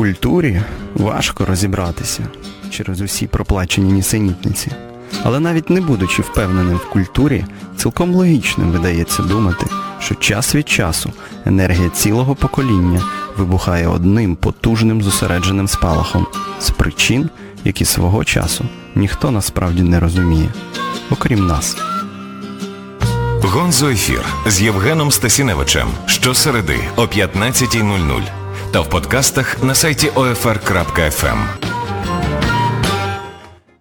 культурі важко розібратися через усі проплачені нісенітниці. Але навіть не будучи впевненим в культурі, цілком логічним видається думати, що час від часу енергія цілого покоління вибухає одним потужним зосередженим спалахом з причин, які свого часу ніхто насправді не розуміє, окрім нас. Гонзо-ефір з Євгеном Стасіневичем щосереди о 15:00 та в подкастах на сайті ofr.fm.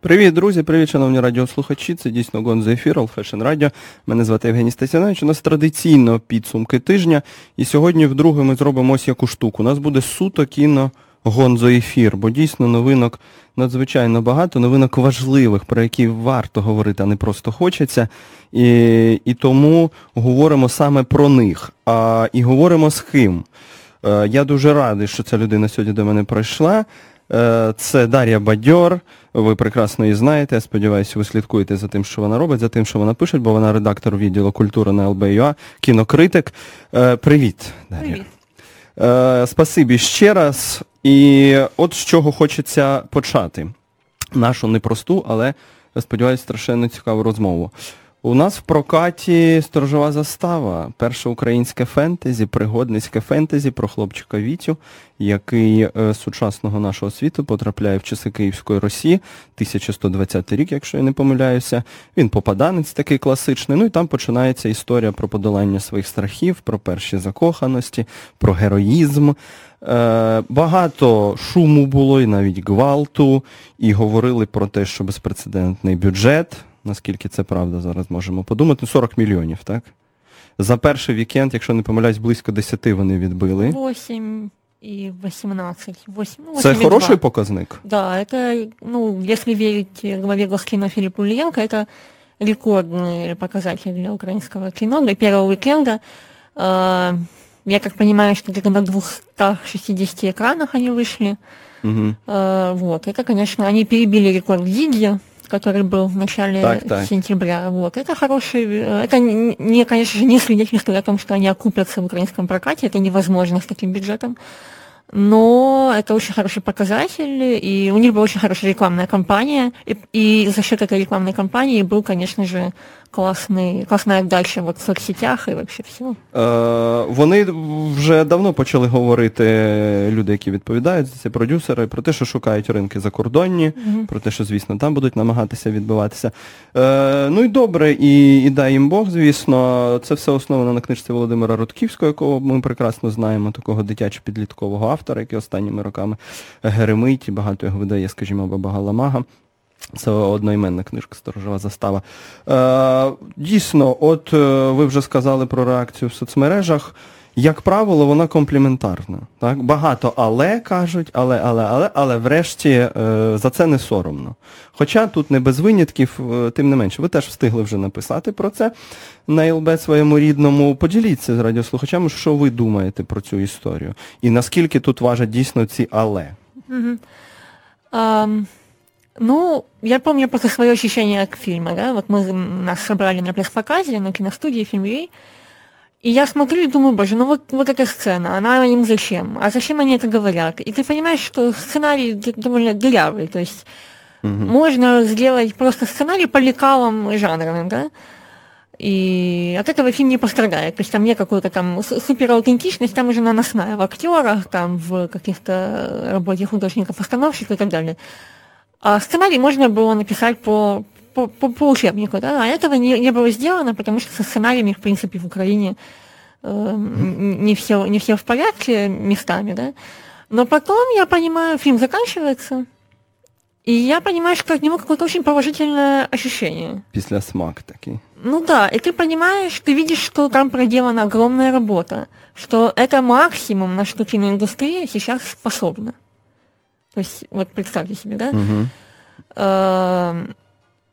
Привіт, друзі, привіт, шановні радіослухачі. Це дійсно Гонзо-ефір, Old Fashion Radio. Мене звати Євгеній Стасіневич. У нас традиційно підсумки тижня. І сьогодні вдруге ми зробимо ось яку штуку. У нас буде суто кіно Гонзо-ефір, бо дійсно новинок надзвичайно багато, новинок важливих, про які варто говорити, а не просто хочеться. І тому говоримо саме про них. І говоримо з ким. Я дуже радий, що ця людина сьогодні до мене прийшла. Це Дар'я Бадьор, ви прекрасно її знаєте, я сподіваюся, ви слідкуєте за тим, що вона робить, за тим, що вона пише, бо вона редактор відділу культури на ЛБ Юа, кінокритик. Привіт, Дар'я. Привіт. Спасибі ще раз. І от з чого хочеться почати. Нашу непросту, але, сподіваюся, страшенно цікаву розмову. У нас в прокаті «Сторожова застава», перше українське фентезі, пригодницьке фентезі про хлопчика Вітю, який з сучасного нашого світу потрапляє в часи Київської Русі, 1120 рік, якщо я не помиляюся. Він попаданець такий класичний, ну і там починається історія про подолання своїх страхів, про перші закоханості, про героїзм. Багато шуму було і навіть гвалту, і говорили про те, що безпрецедентний бюджет. Наскільки це правда, зараз можемо подумати. 40 мільйонів, так? За перший вікенд, якщо не помиляюсь, близько 10 вони відбили. 8 і 18. 8, ну, 8 це хороший 2. Показник? Да, это, ну, если верить главе госкино Филиппу Іллєнко, это рекордный показатель для украинского кино. Для первого вікенда, я так понимаю, что где-то на 260 экранах они вышли. Угу. Вот. Это, конечно, они перебили рекорд Гідія, который был в начале сентября. Вот. Это хороший... Это, не, конечно же, не свидетельство о том, что они окупятся в украинском прокате. Это невозможно с таким бюджетом. Но это очень хороший показатель. И у них была очень хорошая рекламная кампания. И за счет этой рекламной кампании был, конечно же, класна дальше в соцсетях і вообще все. Вони вже давно почали говорити, люди, які відповідають, це продюсери, про те, що шукають ринки закордонні, про те, що, звісно, там будуть намагатися відбиватися. Ну і добре, і дай їм Бог, звісно. Це все основано на книжці Володимира Рутковського, якого ми прекрасно знаємо, такого дитячо-підліткового автора, який останніми роками геремить, і багато його видає, скажімо, Баба Галамага. Це одноіменна книжка «Сторожова застава». Дійсно, от ви вже сказали про реакцію в соцмережах. Як правило, вона компліментарна. Так? Багато «але» кажуть, але врешті за це не соромно. Хоча тут не без винятків, тим не менше. Ви теж встигли вже написати про це на ЛБ своєму рідному. Поділіться з радіослухачами, що ви думаєте про цю історію. І наскільки тут важать дійсно ці «але». Ну, я помню просто свое ощущение от фильма, да, вот нас собрали на пресс-показе, на киностудии, фильмерей, и я смотрю и думаю, боже, ну вот эта сцена, она им зачем? А зачем они это говорят? И ты понимаешь, что сценарий довольно дырявый, то есть можно сделать просто сценарий по лекалам жанровым, да, и от этого фильм не пострадает, то есть там нет какой-то там супераутентичность, там уже наносная в актерах, там в каких-то работе художников-постановщиков и так далее. А сценарий можно было написать по учебнику, да, а этого не было сделано, потому что со сценариями, в принципе, в Украине не все в порядке местами, да. Но потом, я понимаю, фильм заканчивается, и я понимаю, что от него какое-то очень положительное ощущение. Пислясмак такой. Ну да, и ты понимаешь, ты видишь, что там проделана огромная работа, что это максимум, на что киноиндустрия сейчас способна. То есть, вот представьте себе, да?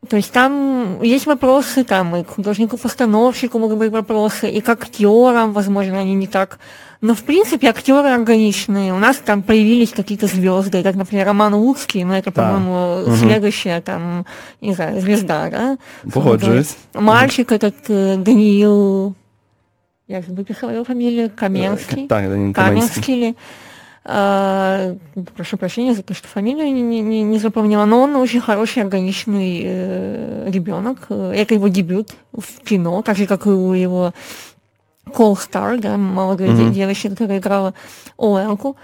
То есть там есть вопросы, там и к художнику-постановщику могут быть вопросы, и к актерам, возможно, они не так. Но, в принципе, актеры органичные. У нас там появились какие-то звезды, как, например, Роман Луцький, но это, по-моему, следующая там, не знаю, звезда, да? Погоджуюсь. Мальчик этот, Даниил, я выписала его фамилию, Каменский. Так, Даниил Каменский. Прошу прощения за то, что фамилию не запомнила, но он очень хороший, органичный ребенок. Это его дебют в кино, так же, как и у его Call Star, да, молодой девочки, которая играла Оленку.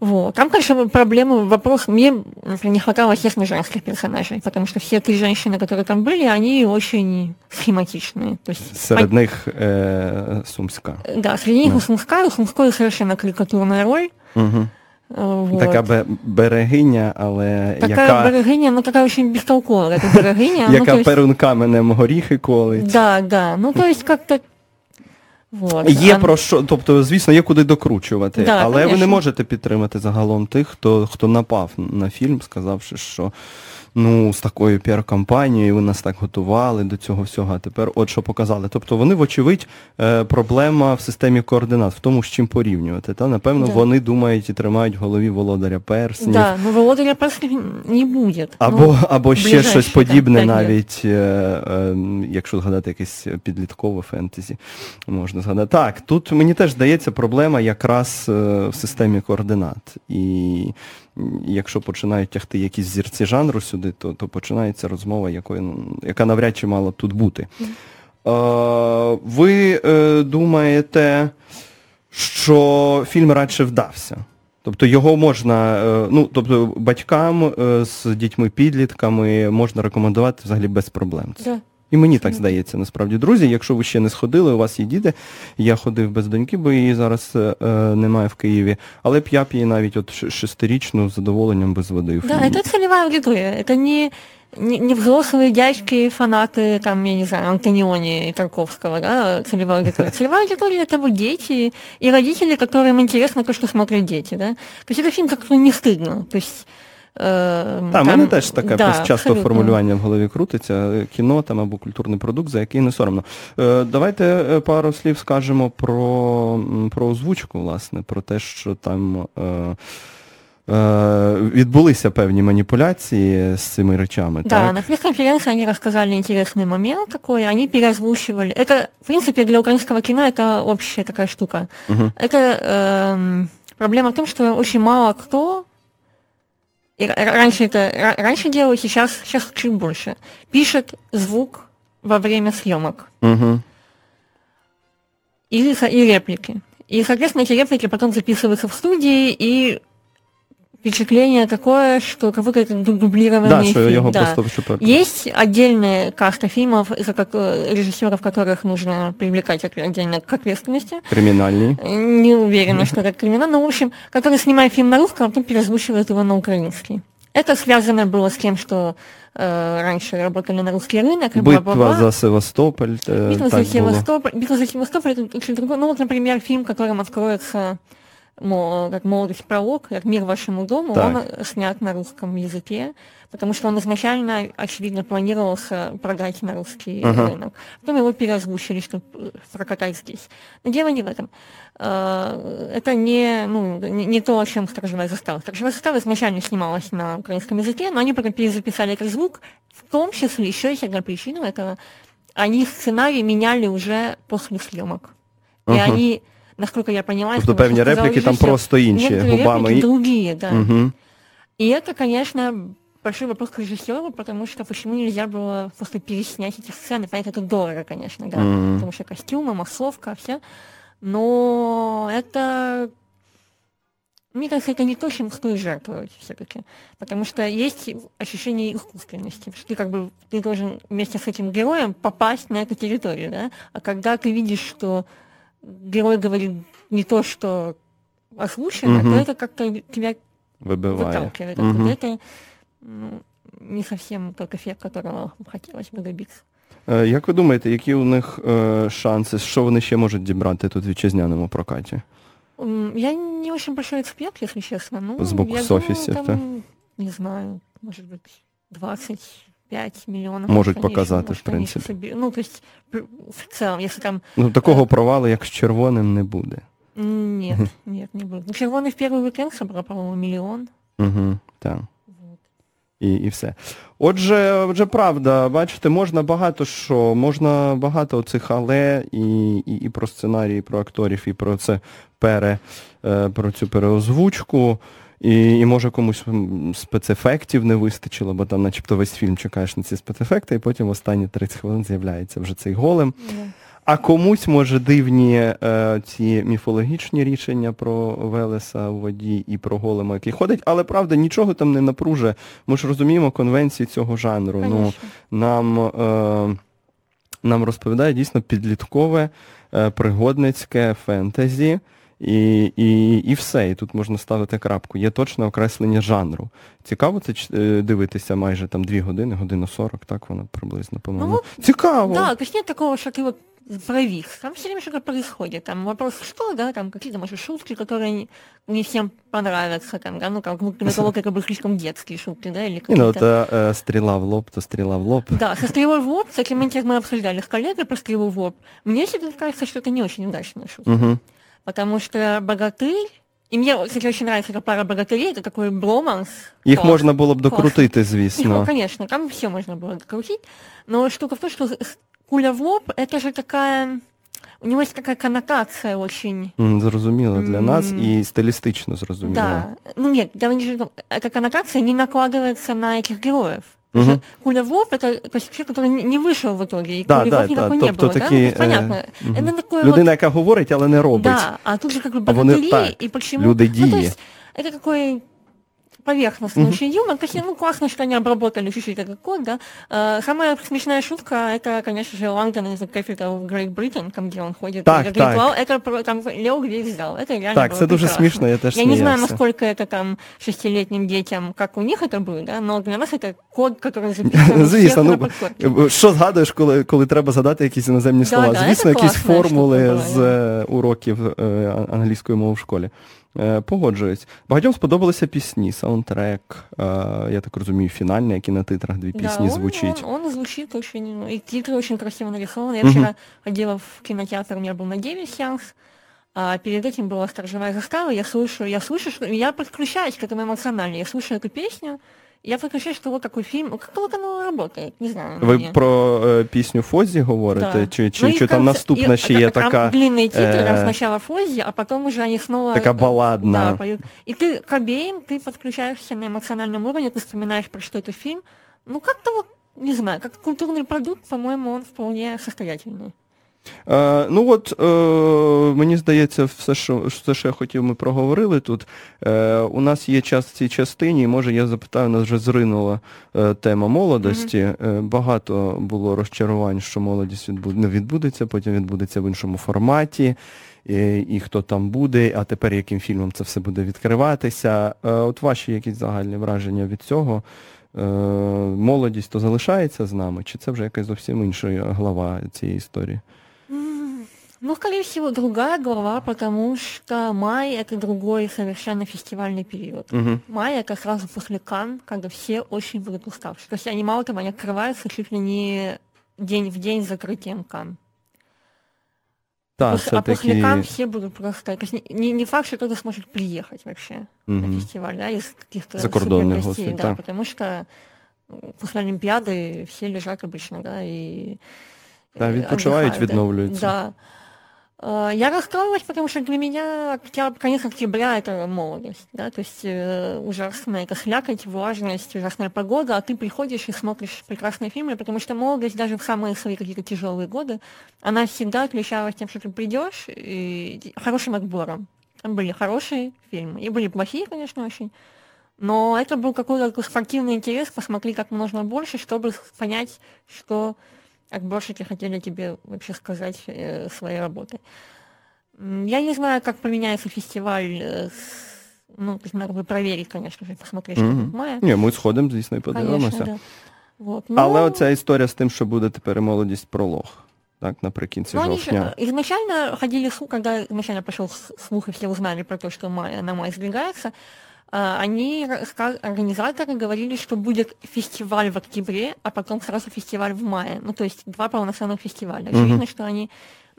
Вот. Там, конечно, проблема, вопрос, мне, например, не хватало, естественно, женских персонажей, потому что все три женщины, которые там были, они очень схематичные. То есть, среди них Сумська. Да, среди них у Сумської совершенно карикатурная роль. Вот. Така берегиня, але така берегиня, ну така очень бестолкова, эта берегиня. Яка перункаменем горіхи колить. Да, да, ну то есть как-то... Вот, є про що, тобто, звісно, є куди докручувати, да, але конечно. Ви не можете підтримати загалом тих, хто напав на фільм, сказавши, що ну, з такою піар-кампанією ви нас так готували до цього всього, а тепер от що показали. Тобто вони, вочевидь, проблема в системі координат, в тому, з чим порівнювати. Та, напевно, да. Вони думають і тримають в голові володаря перснів. Так, да, ну володаря перснів не буде. Або ще щось подібне, так, навіть, якщо згадати якесь підліткове фентезі, можна згадати. Так, тут мені теж здається проблема якраз в системі координат. І... Якщо починають тягти якісь зірці жанру сюди, то починається розмова, яка навряд чи мала б тут бути. Ви думаєте, що фільм радше вдався? Тобто його можна, ну, тобто батькам з дітьми-підлітками можна рекомендувати взагалі без проблем. Так. І мені так здається, насправді. Друзі, якщо ви ще не сходили, у вас є діти, я ходив без доньки, бо її зараз немає в Києві, але б я б її навіть от шестирічну з задоволенням без води. Да, це цільова аудиторія, це не взрослые дядьки, фанаты, там, я не знаю, Антониони и Тарковского, да, целевая аудитория. Целевая аудитория – это вот дети и родители, которым интересно то, что смотрят дети, да. То есть это фильм как-то не стыдно, то есть... Та, в мене теж таке часто абсолютно. Формулювання в голові крутиться, кіно там або культурний продукт, за який не соромно. Давайте пару слів скажемо про озвучку, власне, про те, що там відбулися певні маніпуляції з цими речами. Да, так? На пресс-конференции они рассказали интересный момент такой, они переозвучивали. Это, в принципе, для украинского кино это общая такая штука. Это проблема в том, что очень мало кто... Раньше делали, сейчас чуть больше. Пишет звук во время съемок. И реплики. И, соответственно, эти реплики потом записываются в студии, и впечатление такое, что как будто это дублированный фильм. Да. Есть отдельная каста фильмов, режиссеров, которых нужно привлекать отдельно к ответственности. Криминальный. Не уверена, что это криминал, но, в общем, который снимает фильм на русском, а потом перезвучивает его на украинский. Это связано было с тем, что раньше работали на русский рынок. Битва за Севастополь. Битва за Севастополь – это очень другое. Ну, вот, например, фильм, которым откроется... как «Молодость пролог», как «Мир вашему дому», он снят на русском языке, потому что он изначально, очевидно, планировался продать на русский рынок. Потом его переозвучили, чтобы прокатать здесь. Но дело не в этом. Это не то, о чем «Сторожова застава». «Сторожова застава» изначально снималась на украинском языке, но они потом перезаписали этот звук, в том числе еще есть одна причина этого. Они сценарий меняли уже после съемок. И они... Насколько я поняла, что певні реплики там просто інші, губами. Реплики другие, да. И это, конечно, большой вопрос к режиссеру, потому что почему нельзя было просто переснять эти сцены? Понятно, это дорого, конечно, да, потому что костюмы, массовка, все. Но это... Мне кажется, это не то, чем стоит жертвовать все-таки, потому что есть ощущение искусственности, что ты должен вместе с этим героем попасть на эту территорию, да? А когда ты видишь, что... герой говорит не то, что ослушано, то это как-то тебя выталкивает. Это не совсем тот эффект, которого хотелось бы добиться. Як ви думаєте, які у них шанси, що вони ще можуть дібрати тут в вітчизняному прокаті? Я не очень большой эксперт, если честно. Ну, с бокс-офиса, да? Не знаю, может быть, 25 миллионов. Может показать, в принципе. Ну, то есть, в целом, если там... Ну, такого провала, как с «Червоним», не будет. Нет, не будет. Ну, «Червоний» в первый уикенд собрал, по-моему, 1 миллион. Так. І все. Отже, правда, бачите, можна багато оцих але і про сценарії, і про акторів, і про це про цю переозвучку. І може комусь спецефектів не вистачило, бо там начебто весь фільм чекаєш на ці спецефекти, і потім в останні 30 хвилин з'являється вже цей голем. А комусь, може, дивні ці міфологічні рішення про Велеса у воді і про голема, який ходить, але, правда, нічого там не напружує. Ми ж розуміємо конвенції цього жанру. Ну, нам розповідає дійсно підліткове, пригодницьке фентезі. І все, і тут можна ставити крапку. Є точне окреслення жанру. Цікаво це дивитися майже там 2 години, 1:40, так воно приблизно, по-моєму. Ну, цікаво! Да, то есть нет такого, что ты вот провис. Там все время что-то происходит. Там вопрос, что, да, там какие-то, может, шутки, которые не всем понравятся. Там, да, ну, как для кого как бы слишком детские шутки, да, или какие-то... Ну, это стрела в лоб, то стрела в лоб. Да, со стрелой в лоб, кстати, мы обсуждали с коллегой про стрелу в лоб. Мне всегда кажется, что это не очень удачная шутка. Угу. Потому что богатырь, и мне, кстати, очень нравится эта пара богатырей, это такой броманс. Их можно было бы докрутить, известно. Конечно, там все можно было докрутить. Но штука в том, что куля в лоб, это же такая... У него есть такая коннотация очень... Зрозумела для нас и стилистично зрозумела. Да, ну нет, эта коннотация не накладывается на этих героев. Угу. Куля в лоб – это человек, который не вийшов в итоге, і кулі в лоб ніякого не було. Понятно. Людина, яка говорить, але не робить. Да, а тут же как бы богатыри, і почему… Люди дії. Ну, то есть, это такой поверхностный очень юмор. Конечно, ну, классно, что они обработали чуть-чуть этот код, да. Самая смешная шутка – это, конечно же, Лондон is the capital of Great Britain, там, где он ходит. Это там Лео где их взял. Это реально так, было это прекрасно. Дуже смешно, я теж сміявся. Я не знаю, насколько это там 6-летним детям, как у них это будет, да, но для нас это код, который записан у всех на подкорке. Що згадуєш, коли треба задати якісь іноземні слова? Да, звісно, якісь формули з уроків англійської мови в школі. Погоджуюсь. Багатьом сподобалися пісні, саундтрек, я так розумію, фінальний, який на титрах дві пісні звучить. Да, він звучить, очень, і титри дуже красиво нарисовані. Я вчора ходила в кінотеатр, у мене був на 9 сеанс, а перед этим была «Сторожова застава», я подключаюсь к этому эмоционально, я слушаю эту песню, я подключаюсь, что вот такой фильм, как вот оно работает, не знаю. Вы про песню «Фоззи» говорите? Да. Чи там наступна ще є така... Длинные титры, сначала «Фоззи», а потом уже они снова... Такая балладная. Да, и ты к обеим, ты подключаешься на эмоциональном уровне, ты вспоминаешь, про что это фильм. Ну, как-то вот, не знаю, как культурный продукт, по-моему, он вполне состоятельный. Ну от, мені здається, все, що я хотів, ми проговорили тут. У нас є час в цій частині, і, може, я запитаю, нас вже зринула тема молодості. Багато було розчарувань, що молодість не відбудеться, потім відбудеться в іншому форматі, і хто там буде, а тепер яким фільмом це все буде відкриватися. От ваші якісь загальні враження від цього? Молодість то залишається з нами, чи це вже якась зовсім інша глава цієї історії? Ну, скорее всего, другая глава, потому что май – это другой совершенно фестивальный период. Май – это сразу после Канн, когда все очень будут уставшие. То есть они мало там, они открываются чуть ли не день в день с закрытием Канн. Да, а после Канн все будут просто… То есть не факт, что кто-то сможет приехать вообще на фестиваль, да, из каких-то закордонных гостей. Да, потому что после Олимпиады все лежат обычно, да, и… Да, відпочивають, відновлюються. Да. Я расстроилась, потому что для меня конец октября – это молодость, да, то есть ужасная это слякоть, влажность, ужасная погода, а ты приходишь и смотришь прекрасные фильмы, потому что молодость даже в самые свои какие-то тяжелые годы, она всегда отличалась тем, что ты придешь и хорошим отбором. Там были хорошие фильмы, и были плохие, конечно, очень, но это был какой-то такой спортивный интерес, посмотри как можно больше, чтобы понять, что… отборщики хотели тебе вообще сказать своей работой. Я не знаю, как поменяется фестиваль, ну, надо бы проверить, конечно же, посмотреть, что в мае. Ні, ми сходимо, звісно, і подивимося. Да. Вот. Ну, але оця історія з тим, що буде тепер молодість пролог, так, наприкінці жовтня. Изначально ходили слух, когда изначально пошел слух, и все узнали про то, что на май сдвигается, организаторы говорили, что будет фестиваль в октябре, а потом сразу фестиваль в мае. Ну, то есть 2 полноценных фестиваля. Очевидно, что они...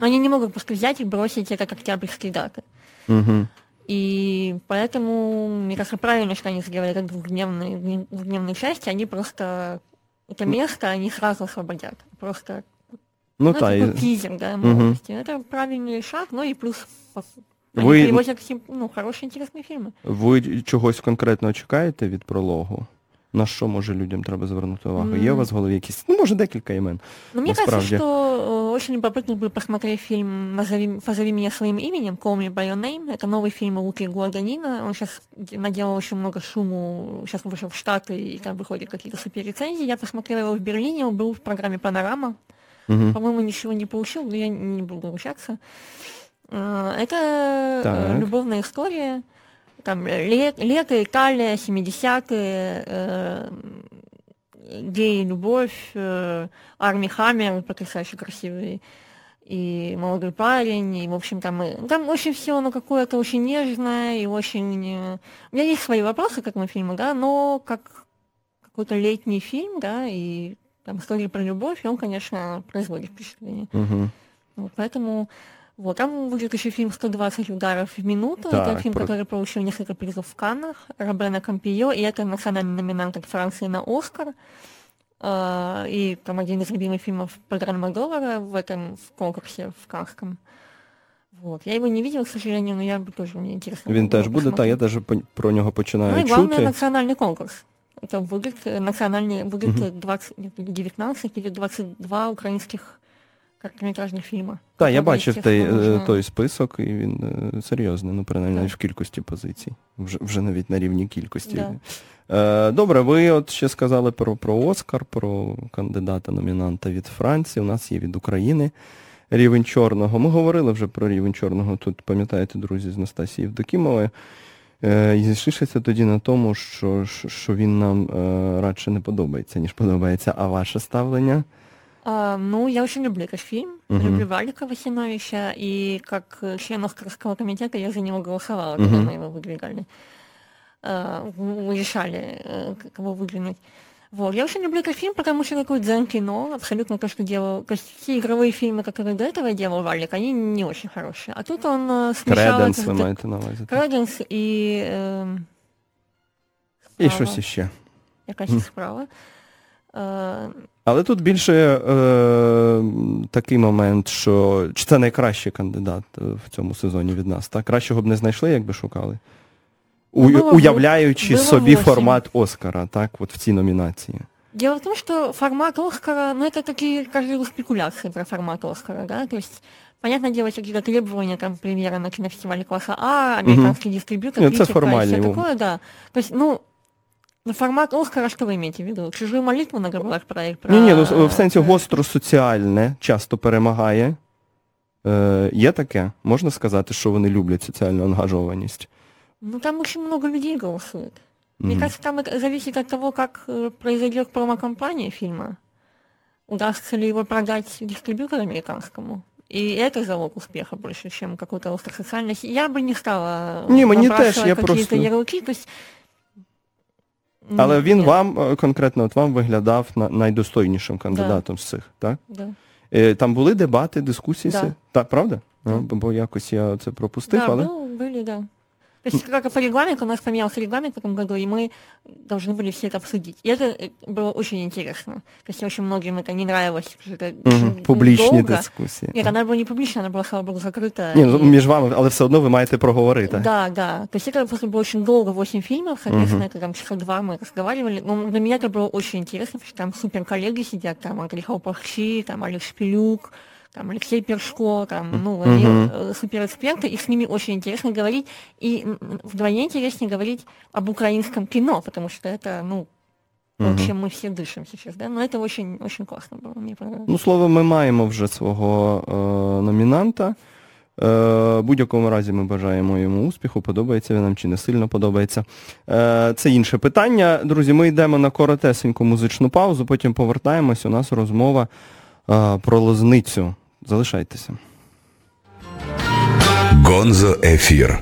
Но они не могут просто взять и бросить это как октябрьские даты. И поэтому, мне кажется, правильно, что они сделали это двухдневные части, они просто... Это место они сразу освободят. Просто... Ну, это такой тизер, да, молодости. Это правильный шаг, но и плюс... Вони привозять всім, хороші, інтересні фільми. Ви чогось конкретно чекаєте від прологу? На що, може, людям треба звернути увагу? Є у вас в голові якісь, може, декілька імен? Мені кажется, що дуже любопытно би посмотреть фільм «Позови меня своим именем», «Call me by your name». Це новий фільм Луки Гуаданьїно. Він зараз наделал дуже багато шуму, зараз вийшов в Штати, і там виходять якісь суперрецензії. Я посмотрела його в Берліні, він був в програмі «Панорама». По-моему, ничего не получил, но я не буду вручаться. Это любовная история. Там лето, Италия, 70-е, гей, любовь, Арми Хаммер, потрясающе красивый, и молодой парень, и, в общем, там очень все, какое-то очень нежное, и очень... У меня есть свои вопросы к этому фильму, да, но как какой-то летний фильм, да, и там история про любовь, и он, конечно, производит впечатление. Вот, поэтому... Вот, там будет еще фильм «120 ударов в минуту». Так, это фильм, который получил несколько призов в Каннах, Робена Кампійо, и это национальный номинант от Франции на «Оскар». И там один из любимых фильмов Педро Альмодовара в этом конкурсе в Каннском. Вот. Я его не видела, к сожалению, но я бы тоже, мне интересно. Він теж буде, так, я даже про нього починаю чути. Ну и главное, национальный конкурс. Это будет национальный, будет 19 или 22 українських короткометражні фільми. Так, я бачив той список, і він серйозний, принаймні в кількості позицій, вже навіть на рівні кількості. Добре, ви от ще сказали про Оскар, про кандидата-номінанта від Франції, у нас є від України рівень чорного. Ми говорили вже про рівень чорного, тут, пам'ятаєте, друзі, з Настасії Євдокімової. І зійшлися тоді на тому, що він нам радше не подобається, ніж подобається. А ваше ставлення? Я очень люблю этот фильм, люблю Валика Васяновича, и как член Оскарского комитета я за него голосовала, когда мы его выдвигали, решали, кого выдвинуть. Вот. Я очень люблю этот фильм, потому что такое дзен-кино, абсолютно то, что делал, то есть все игровые фильмы, которые до этого делал Валик, они не очень хорошие, а тут он смешал... Крэденс, вы маете на увазі? Крэденс и... І щось іще. Якась справа. Але тут більше такий момент, що чи це найкращий кандидат в цьому сезоні від нас, так? Кращого б не знайшли, якби шукали, уявляючи собі формат Оскара, так, от в цій номінації. Дело в том, что формат Оскара, это такие, каждый спекуляции про формат Оскара, да, то есть, понятно, делать какие-то требования, премьера на кинофестивале класса А, американский дистрибьютор, критика и все такое, да, то есть, формат Оскара, що ви маєте в виду? Чужу молитву на гробах проєкт? Ні, в сенсі гостро соціальне часто перемагає. Є таке? Можна сказати, що вони люблять соціальну ангажованість? Там дуже багато людей голосують. Мені кажется, там залежить від того, як пройде промо-кампанія фільму. Удасться ли його продати дистриб'ютору американському? И это залог успеха больше, чем какой-то остросоціальності. Я би не стала вибрасувати якісь ярлики. Але він вам, конкретно от вам, виглядав найдостойнішим кандидатом з цих, так? Так. Там були дебати, дискусії? Так. Правда? Бо якось я це пропустив, але... Так, були, так. Тобто, по регламенту, у нас помінявся регламент в цьому році, і ми повинні були все це обсудити. І це було дуже цікаво. Тобто, дуже багатьом це не подобалося, тому що це дуже довго. Публічні дискусії. Ні, вона була не публічна, вона була, слава Богу, закрита. Ні, між вами, але все одно ви маєте проговорити. Так, так. Тобто, це просто було дуже довго, 8 фільмів, відповідно, це там часа 2 ми розмовляли. Ну, для мене це було дуже цікаво, тому що там суперколеги сидять, там Андрій Хаупахчі, там Олег Шпилюк, там Алексей Першко, они суперэксперты, и с ними очень интересно говорить, и вдвойне интереснее говорить об украинском кино, потому что это, чем мы все дышим сейчас, да, но это очень, очень классно было, мне понравилось. Словом, ми маємо вже свого номінанта, в будь-якому разі ми бажаємо йому успіху, подобається він нам чи не сильно подобається. Це інше питання, друзі, ми йдемо на коротесеньку музичну паузу, потім повертаємось, у нас розмова про Лозницю. Залишайтеся. Гонзо-эфир.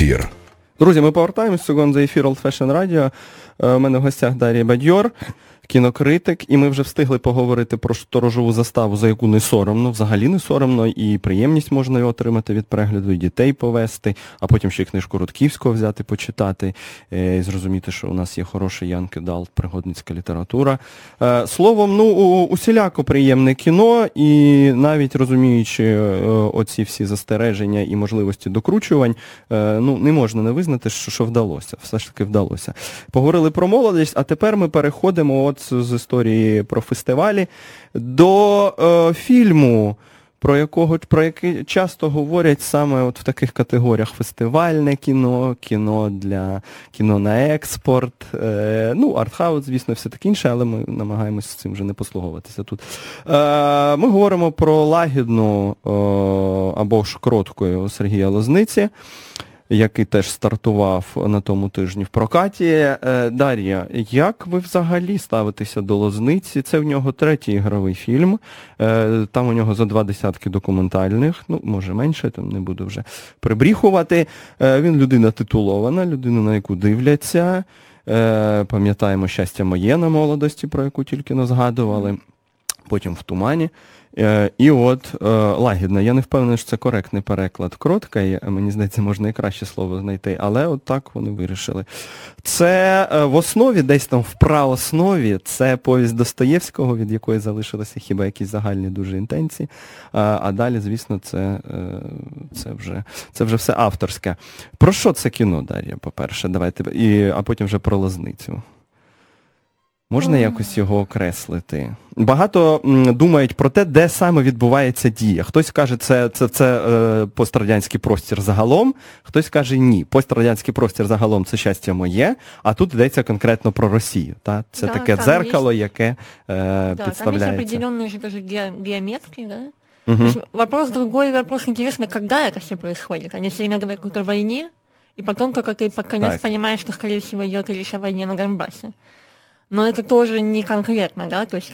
Гонзо-эфир. Друзі, ми повертаємось. Це Гонзо-эфир Old Fashion Radio. У мене в гостях Дар'я Бадьор, кінокритик. І ми вже встигли поговорити про сторожову заставу, за яку не соромно, взагалі не соромно. І приємність можна його отримати від перегляду, і дітей повести, а потім ще й книжку Рутковського взяти, почитати. І зрозуміти, що у нас є хороший young adult, пригодницька література. Словом, усіляко приємне кіно. І навіть розуміючи оці всі застереження і можливості докручувань, не можна не визнати, що вдалося. Все ж таки вдалося. Поговорили про молодість, а тепер ми переходимо з історії про фестивалі до фільму, про який часто говорять саме в таких категоріях: фестивальне кіно, кіно на експорт, артхаус, звісно, все таке інше, але ми намагаємось цим вже не послуговуватися тут. Ми говоримо про лагідну або ж кроткою Сергія Лозниці, який теж стартував на тому тижні в прокаті. Дар'я, як ви взагалі ставитеся до Лозниці? Це в нього третій ігровий фільм. Там у нього за 20 документальних, може менше, там не буду вже прибріхувати. Він людина титулована, людина, на яку дивляться. Пам'ятаємо «Щастя моє» на молодості, про яку тільки не згадували. Потім «В тумані». І от «Лагідна». Я не впевнений, що це коректний переклад «Кротка». Мені здається, можна і краще слово знайти, але от так вони вирішили. Це в основі, десь там в праоснові, це повість Достоєвського, від якої залишилися хіба якісь загальні дуже інтенції. А далі, звісно, це вже все авторське. Про що це кіно, Дар'я, по-перше? Давайте, а потім вже про Лозницю. Можна якось його окреслити? Багато думають про те, де саме відбувається дія. Хтось каже, це пострадянський простір загалом, хтось каже, ні. Пострадянський простір загалом – це «Щастя моє», а тут йдеться конкретно про Росію. Та? Це таке дзеркало, яке підставляється. Там є определенні геометрії, да? Угу. Вопрос другой, вопрос интересный, когда это все происходит. Они все время говорят о какой-то войне, и потом только ты под конец понимаешь, что, скорее всего, идет речь о войне на Донбассе. Но это тоже не конкретно, да, то есть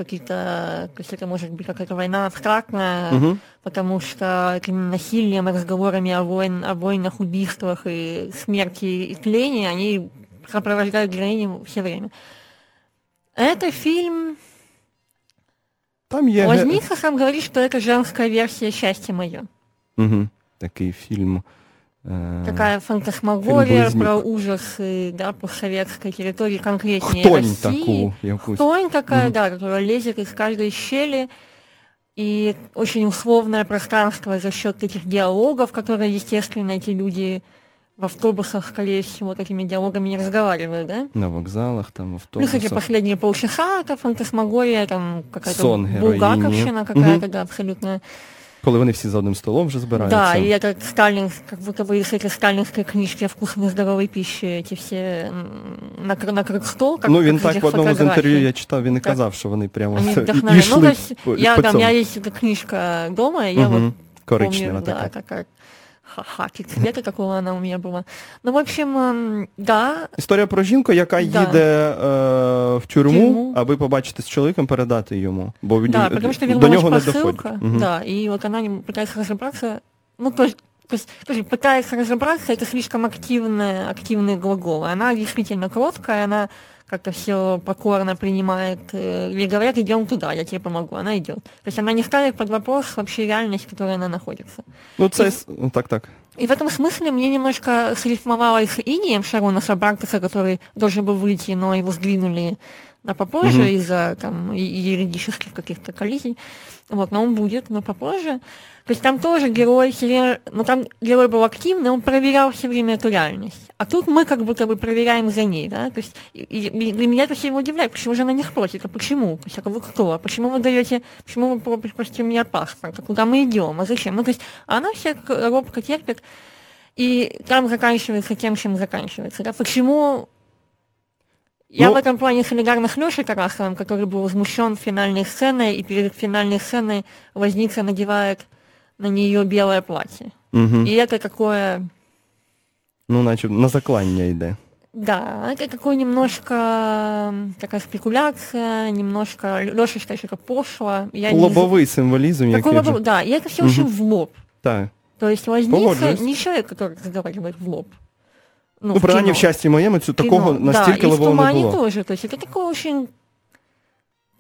это может быть какая-то война абстрактная, потому что этим насилием и разговорами о войнах, убийствах и смерти и тлении они сопровождают героиню все время. Это фильм... Лозница сам говорит, что это женская версия «Счастье мое». Угу. Такой фильм... Такая фантасмагория про ужасы, да, постсоветской территории, конкретнее России. Хтонь такая, да, которая лезет из каждой щели. И очень условное пространство за счет этих диалогов, которые, естественно, эти люди в автобусах, скорее всего, такими диалогами не разговаривают, да? На вокзалах, там, в автобусах. Ну, кстати, последние полчаса, это фантасмагория, там, какая-то булгаковщина какая-то, да, абсолютно... Коли вони всі за одним столом вже збираються. Да, и это Сталин, как будто бы из этой сталинской книжки о вкусной здоровой пище, эти все накрыт стол. Как, він так в одному з інтерв'ю я читав, він і казав, що вони прямо йшли шпицом. У меня есть эта книжка дома, я вот помню, да, такая хаки цвета, какого она у меня была. Ну, в общем, да. Історія про жінку, яка їде в тюрму, аби побачити з чоловіком, передати йому. Бо до нього не доходить. Да, і от вона намагається розібратися. Ну, то есть пытается разобраться, это слишком активный глагол. Она действительно кроткая, она как-то все покорно принимает, ей говорят, идем туда, я тебе помогу, она идет. То есть она не ставит под вопрос вообще реальность, в которой она находится. Ну, так. И в этом смысле мне немножко срифмовало с инием Шарунаса Бартаса, который должен был выйти, но его сдвинули на попозже из-за там юридических каких-то коллизий. Вот, но он будет, но попозже. То есть там тоже герой, там герой был активный, он проверял все время эту реальность. А тут мы как будто бы проверяем за ней, да? То есть и для меня это всегда удивляет, почему же она не спросит, а почему? То есть, а вы кто? А почему вы даете, почему вы просите у меня паспорт? А куда мы идем? А зачем? Ну, то есть она все робко терпит, и там заканчивается тем, чем заканчивается, да? Почему... Я в этом плане солидарна с Лешей Тарасовым, который был возмущен финальной сценой, и перед финальной сценой Лозница надевает на нее белое платье. Угу. И это такое... Ну, значит, на заклание идет. Да, это такое немножко такая спекуляция, немножко... Леша считает, что это пошло. Лобовый символизм. Да, и это все очень в лоб. Да. То есть Лозница не человек, который разговаривает в лоб. Ну, при раннем счастье моем такого настолько лового не было. Да, и в «Тумане» тоже. То есть это такой очень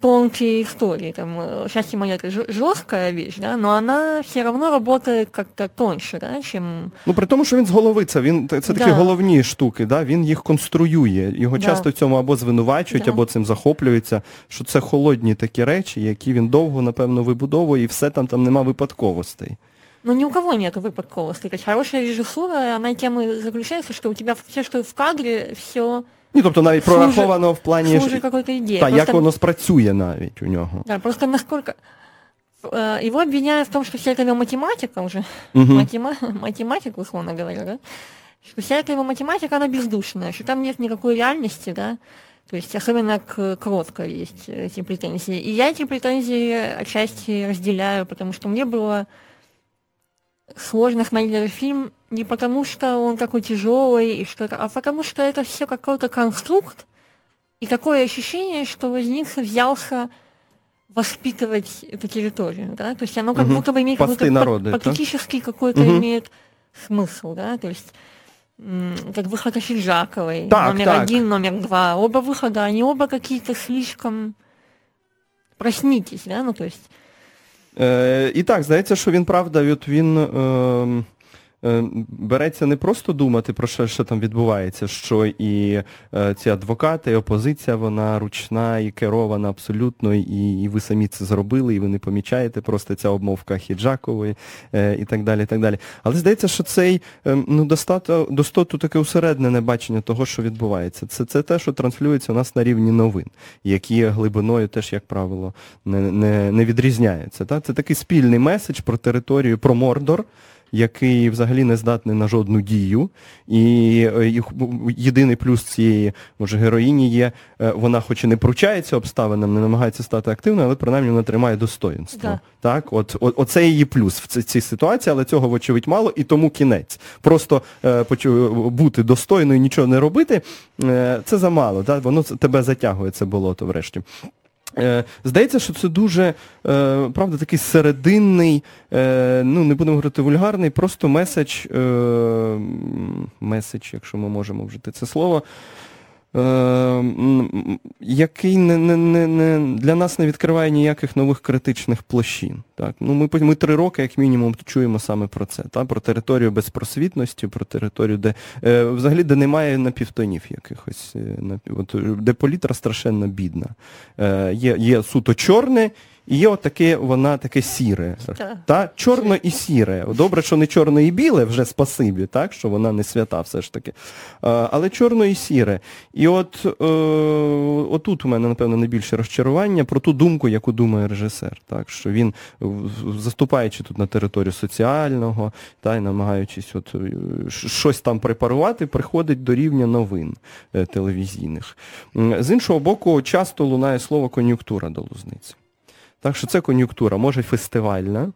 тонкие истории. Там, «Счастье мое» — это жесткая вещь, да, но она все равно работает как-то тоньше, да, чем... Ну, при тому, що він з голови, це такі головні штуки, да, він їх конструює. Його часто в цьому або звинувачують, або цим захоплюються, що це холодні такі речі, які він довго, напевно, вибудовує, і все там нема випадковостей. Ну, ни у кого нет выпадковости. То есть хорошая режиссура, она тем и заключается, что у тебя все, что в кадре, все... Ну, тобто навіть прораховано в плані... Служит какой-то идее. Так, як воно спрацює навіть у нього. Да, просто насколько... Его обвиняют в том, что вся эта его математика уже, математика, условно говоря, да? Что вся эта его математика, она бездушная, что там нет никакой реальности, да? То есть, особенно к Кротке есть эти претензии. И я эти претензии отчасти разделяю, потому что мне было... Сложно смотреть этот фильм не потому, что он такой тяжелый, и что-то, а потому, что это все какой-то конструкт, и такое ощущение, что Лозниця взялся воспитывать эту территорию, да, то есть оно как будто бы имеет какой-то патетический какой-то имеет смысл, да, то есть как выход Ахеджаковой, номер 1, номер 2, оба выхода, они оба какие-то слишком, проснитесь, да, ну то есть... І так, здається, що він, правда, він береться не просто думати про що там відбувається, що і ці адвокати, і опозиція, вона ручна і керована абсолютно, і ви самі це зробили, і ви не помічаєте, просто ця обмовка Хіджакової і так далі, і так далі. Але здається, що цей, ну, достатньо таке усереднене бачення того, що відбувається. Це те, що транслюється у нас на рівні новин, які глибиною теж, як правило, не відрізняються. Це такий спільний меседж про територію, про Мордор, який взагалі не здатний на жодну дію. І єдиний плюс цієї, може, героїні є, вона хоч і не пручається обставинам, не намагається стати активною, але принаймні вона тримає достоїнство. Так? Оце її плюс в цій ситуації, але цього, вочевидь, мало, і тому кінець. Просто бути достойною, нічого не робити, це замало. Так? Воно тебе затягує, це болото, врешті. Здається, що це дуже, правда, такий серединний, ну, не будемо говорити вульгарний, просто меседж, якщо ми можемо вжити це слово, який для нас не відкриває ніяких нових критичних площин. Ми 3 роки, як мінімум, чуємо саме про це, про територію безпросвітності, про територію, де взагалі немає напівтонів якихось, де палітра страшенно бідна. Є суто чорне, і є отаке, вона таке сіре. Чорно і сіре. Добре, що не чорно і біле, вже спасибі, що вона не свята все ж таки. Але чорно і сіре. І отут у мене, напевно, найбільше розчарування про ту думку, яку думає режисер. Що він, заступаючи тут на територію соціального, і намагаючись щось там препарувати, приходить до рівня новин телевізійних. З іншого боку, часто лунає слово «кон'юнктура» до Лозниці. Так що це кон'юнктура, може фестивальна,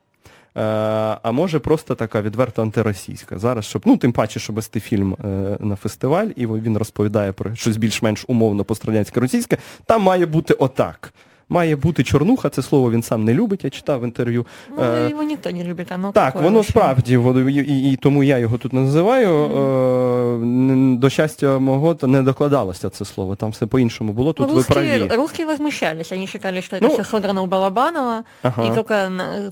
а може просто така відверто антиросійська. Зараз, щоб, ну, тим паче, що вести фільм на фестиваль, і він розповідає про щось більш-менш умовно пострадянське російське, там має бути отак. Має бути чорнуха, це слово він сам не любить, я читав в інтерв'ю. Ну, його ніхто не любить, воно таке. Так, воно справді, і тому я його тут називаю, до щастя мого не докладалося це слово, там все по-іншому було, тут ви праві. Русські возмущались, вони вважали, що це все содрано у Балабанова, і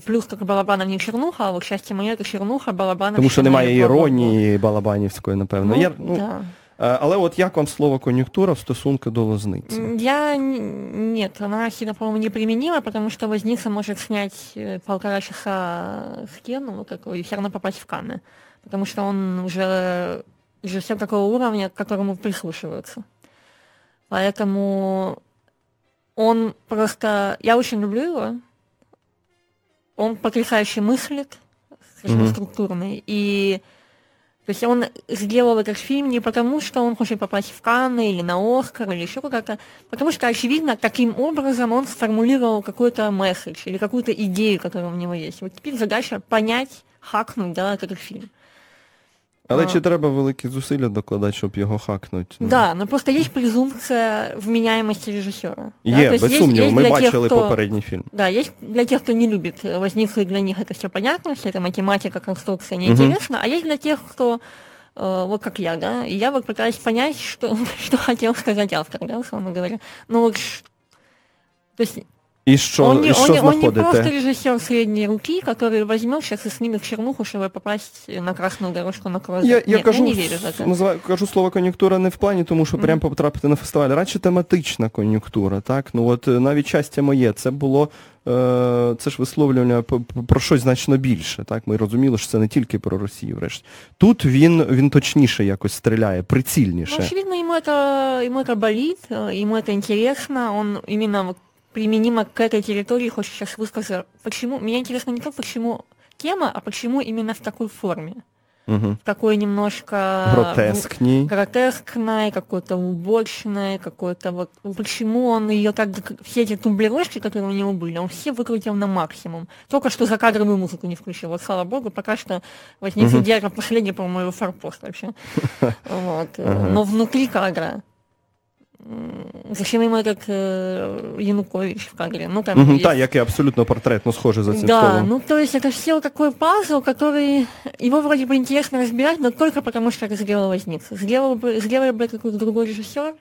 плюс тільки Балабанов не чорнуха, а, к щастя моє, це чорнуха, Балабанов... Тому що немає іронії балабанівської, напевно. Ну, так. Але от як вам слово «кон'юнктура» в стосунку до Лозниці? Нет, она сильно, по-моему, не применила, потому что Лозница может снять 1,5 часа сцену, вот такой, и все равно попасть в Канны. Потому что он уже режиссер такого уровня, к которому прислушиваются. Поэтому он просто... Я очень люблю его. Он потрясающе мыслит, совершенно структурный, и... То есть он сделал этот фильм не потому, что он хочет попасть в Канны или на Оскар, или еще куда-то, потому что, очевидно, таким образом он сформулировал какой-то месседж или какую-то идею, которая у него есть. Вот теперь задача понять, хакнуть, да, этот фильм. Але чи треба великі зусилля докладати, щоб його хакнути? Да, ну просто є презумпція вміняємості режисера. Є, без сумніву, ми бачили попередній фільм. Да, є для тих, хто не любить Лозницю, для них це все понятно, вся эта математика, конструкція неінтересна, а є для тих, хто вот как я, да, и я вот пытаюсь понять, что хотел сказать автор, да, условно говоря. Ну вот, то есть... И что, он не просто режиссер средней руки, который возьмет сейчас и снимет чернуху, чтобы попасть на красную дорожку на Крозі. Я не вірю за це. Кажу слово кон'юнктура не в плані, тому що прямо потрапити на фестиваль. Радше тематична кон'юнктура, так? Ну от навіть щастя моє, це було, це ж висловлювання про щось значно більше, так? Ми розуміли, що це не тільки про Росію, врешті. Тут він точніше якось стріляє, прицільніше. Ну, очевидно, йому це болить, йому це інтересно, він іменно применимо к этой территории, хочу сейчас высказать. Почему? Меня интересно не то, почему тема, а почему именно в такой форме. Угу. В такой немножко... Гротескной, какой-то уборщиной, какой-то вот... Почему он ее так... Все эти тумблерочки, которые у него были, он все выкрутил на максимум. Только что закадровую музыку не включил. Вот, слава богу, пока что возник идея последний, по-моему, его форпост вообще. Но внутри кадра... Зачем йому як Янукович в кадрі? Ну, там есть... Так, як і абсолютно портрет, ну, схоже за цим словом. Да, ну, то есть это все такой пазл, который... Его вроде бы интересно разбирать, но только потому, что это с левого возница. Сделал бы какой-то другой режиссер,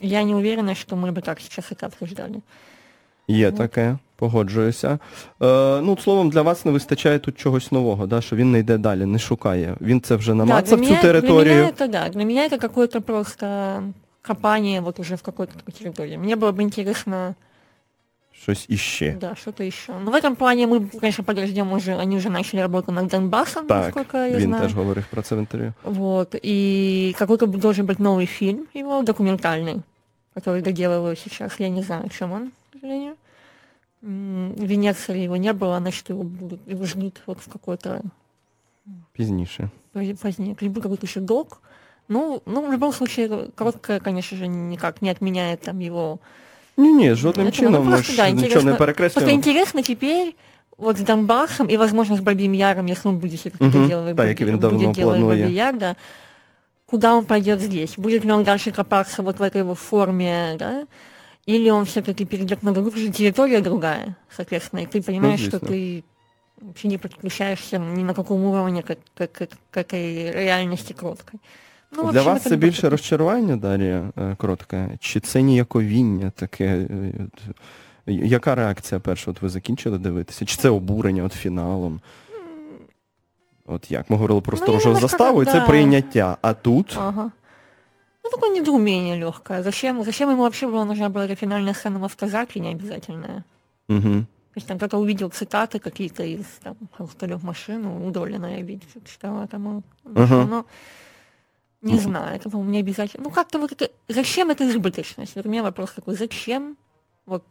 я не уверена, что мы бы так сейчас это обсуждали. Є таке, погоджуюся. Ну, словом, для вас не вистачає тут чогось нового, да, що він не йде далі, не шукає. Він це вже намацав цю територію. Для мене це какое-то просто... Копание вот уже в какой-то такой территории. Мне было бы интересно... Что-то еще. Да, что-то еще. Но в этом плане мы, конечно, подождем уже, они уже начали работу над Донбассом, так, насколько я знаю. Так, Вин тоже говорил про это в интервью. Вот, и какой-то должен быть новый фильм его, документальный, который доделываю сейчас, я не знаю, о чем он, к сожалению. В Венеции его не было, значит, его ждут вот в какой-то... Позднее. Будет какой-то еще долг. Ну, в любом случае, Кротка, конечно же, никак не отменяет там его... Не, жодным чином, мы же ничего не перекрестим. Просто интересно теперь вот с Донбассом и, возможно, с Бабьим Яром, если он будет все-таки делать Бабий Яр, да, куда он пойдет здесь? Будет ли он дальше копаться вот в этой его форме, да? Или он все-таки перейдет на другую, территория другая, соответственно, и ты понимаешь, что ты... вообще не подключаешься ни на каком уровне к этой реальности Кроткой. Ну, для вас це більше розчарування, Дар'я, Кротка? Чи це ніяковіння таке? Яка реакція перша? От ви закінчили дивитися? Чи це обурення от фіналом? От як? Ми говорили про Сторожову заставу, і це прийняття. А тут? Ну, такое недоумение легкое. Зачем ему вообще было нужна была эта финальная сцена в автозаке необязательная? То есть там кто-то увидел цитаты какие-то из там «Хрусталев машину», «Удолина» я видел, читала там. Но... Не знаю, это, по-моему, не обязательно. Ну, как-то вот это... Зачем это избыточность? Вот у меня вопрос такой, зачем? Вот...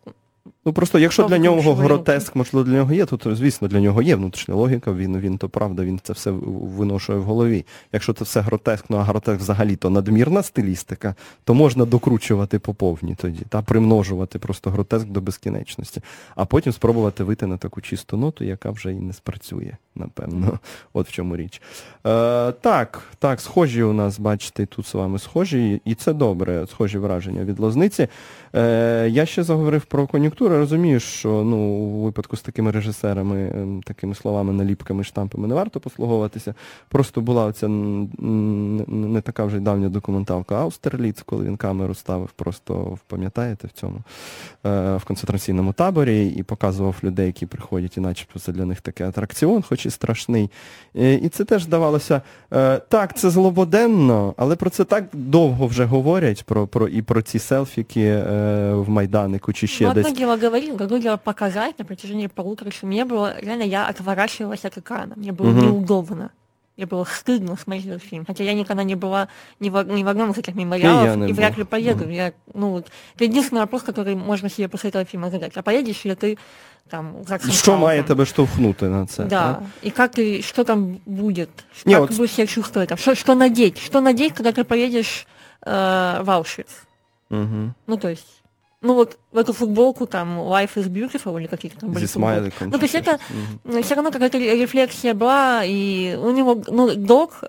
Ну, просто, якщо для нього гротеск, можливо, для нього є, то, звісно, для нього є внутрішня логіка, він то правда, він це все виношує в голові. Якщо це все гротескно, а гротеск взагалі то надмірна стилістика, то можна докручувати по повній тоді, та примножувати просто гротеск до безкінечності, а потім спробувати вийти на таку чисту ноту, яка вже і не спрацює, напевно. От в чому річ. Так, схожі у нас, бачите, тут з вами схожі, і це добре, схожі враження від Лозниці. Я ще заговорив про кон'юнктуру, розумію, що у випадку з такими режисерами, такими словами, наліпками, штампами не варто послуговуватися. Просто була оця не така вже й давня документалка Аустерліц, коли він камеру ставив просто, пам'ятаєте, в цьому, в концентраційному таборі і показував людей, які приходять, і начебто це для них такий атракціон, хоч і страшний. І це теж здавалося, так, це злободенно, але про це так довго вже говорять, і про ці селфіки в Майданику чи ще десь. Одно дело говорить, другое дело показать на протяжении полутора часа. Мне было, реально, я отворачивалась от экрана. Мне было неудобно. Мне было стыдно смотреть этот фильм. Хотя я никогда не была ни в одном из этих мемориалов, и вряд ли поеду. Это единственный вопрос, который можно себе после этого фильма задать. А поедешь ли ты там... Что має тебе штовхнути на це? Да. И как ты... Что там будет? Как ты будешь себя чувствовать? Что надеть? Что надеть, когда ты поедешь в Аушвиц? Ну, то есть... Ну вот в эту футболку там Life is Beautiful или какие-то там были футболки. Ну то есть это все равно какая-то рефлексия была, и у него, док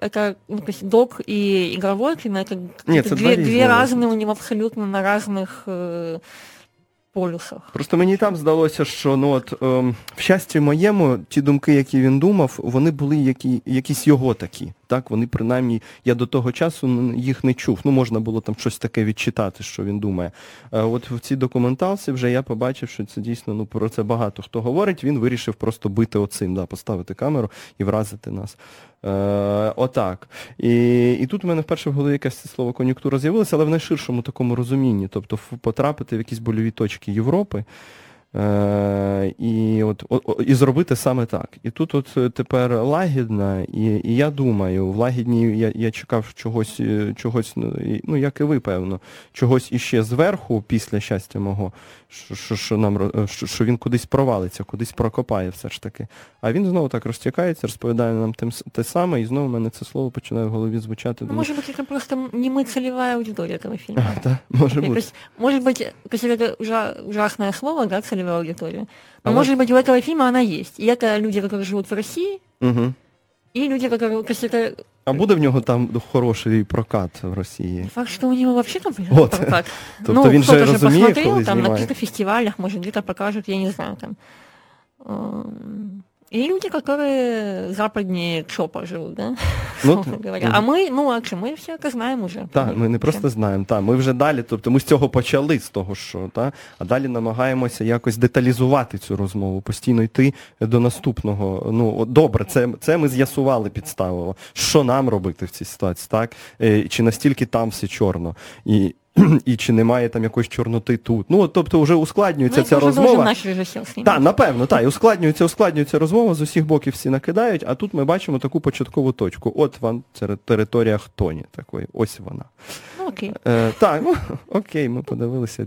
и игровой кино, это две разные у него абсолютно на разных полюсах. Просто мені там здалося, що в щасті моєму ті думки, які він думав, вони були якісь його такі. так, вони принаймні, я до того часу їх не чув. Ну, можна було там щось таке відчитати, що він думає. От в цій документалці вже я побачив, що це дійсно, ну, про це багато хто говорить, він вирішив просто бити оцим, да, поставити камеру і вразити нас. Отак. І тут в мене вперше в голові якесь слово кон'юнктура з'явилося, але в найширшому такому розумінні, тобто потрапити в якісь больові точки Європи, і зробити саме так. І тут от тепер лагідна, і я думаю, в лагідній я чекав чогось, ну як і ви, певно, чогось іще зверху після щастя мого, що він кудись провалиться, кудись прокопає все ж таки. А він знову так розтікається, розповідає нам те саме, і знову в мене це слово починає в голові звучати. Ну, може бути, це просто не ми цільова аудиторія цього фільму. Так, може бути. Може бути, це ужасне слово, да, цільова аудитория. Но, может быть, у этого фильма она есть. И это люди, которые живут в России, угу. И люди, которые... А буде в нього там хороший прокат в Росії? Факт, що у нього взагалі там прокат. Тобто він же розуміє, коли знімає. Там на якихось фестивалях, може, десь покажуть, я не знаю, там. И люди, которые западнее ЧОПа живут, да? Ну, а ми, ну, лакше, ми все це знаємо вже. Так, ми не просто знаємо, так, ми вже далі, тобто ми з цього почали, з того, що, так, а далі намагаємося якось деталізувати цю розмову, постійно йти до наступного. Ну, добре, це ми з'ясували підставу, що нам робити в цій ситуації, так? Чи настільки там все чорно? І чи немає там якоїсь чорноти тут. Ну, тобто вже ускладнюється ця розмова. Так, напевно, так, і ускладнюється розмова, з усіх боків всі накидають, а тут ми бачимо таку початкову точку. От вам територія Хтоні такої, ось вона. Ну, окей. Так, ну, окей, ми подивилися.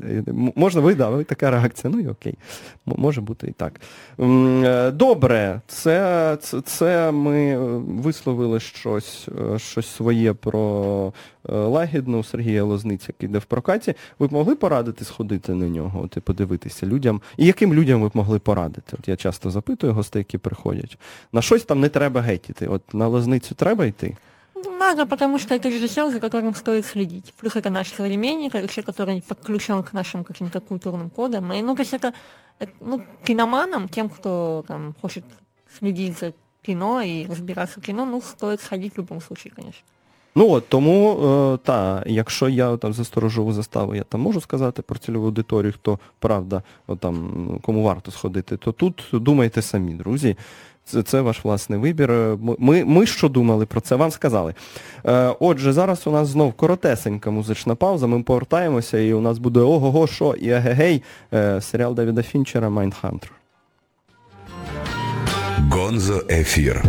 Можна, ви така реакція, ну і окей. Може бути і так. Добре, це ми висловили щось своє про лагідну Сергія Лозниця, який в прокаті. Ви б могли порадити сходити на нього, от, і подивитися людям? І яким людям ви б могли порадити? От я часто запитую гостей, які приходять. На щось там не треба гетіти. От на Лозницю треба йти? Надо, потому что это режиссер, за которым стоит следить. Плюс это наш современник, это человек, который подключен к нашим каким-то культурным кодам. И, ну, то есть это, ну, киноманам, тем, кто там хочет следить за кино и разбираться в кино, ну, стоит сходить в любом случае, конечно. Ну от, тому, якщо я там за Сторожову заставу, я там можу сказати про цільову аудиторію, хто, правда, там, кому варто сходити, то тут думайте самі, друзі. Це ваш власний вибір. Ми що думали про це, вам сказали. Отже, зараз у нас знов коротесенька музична пауза, ми повертаємося, і у нас буде «Ого-го, шо і агегей», серіал Девіда Фінчера «Майндхантер». Гонзо-эфир.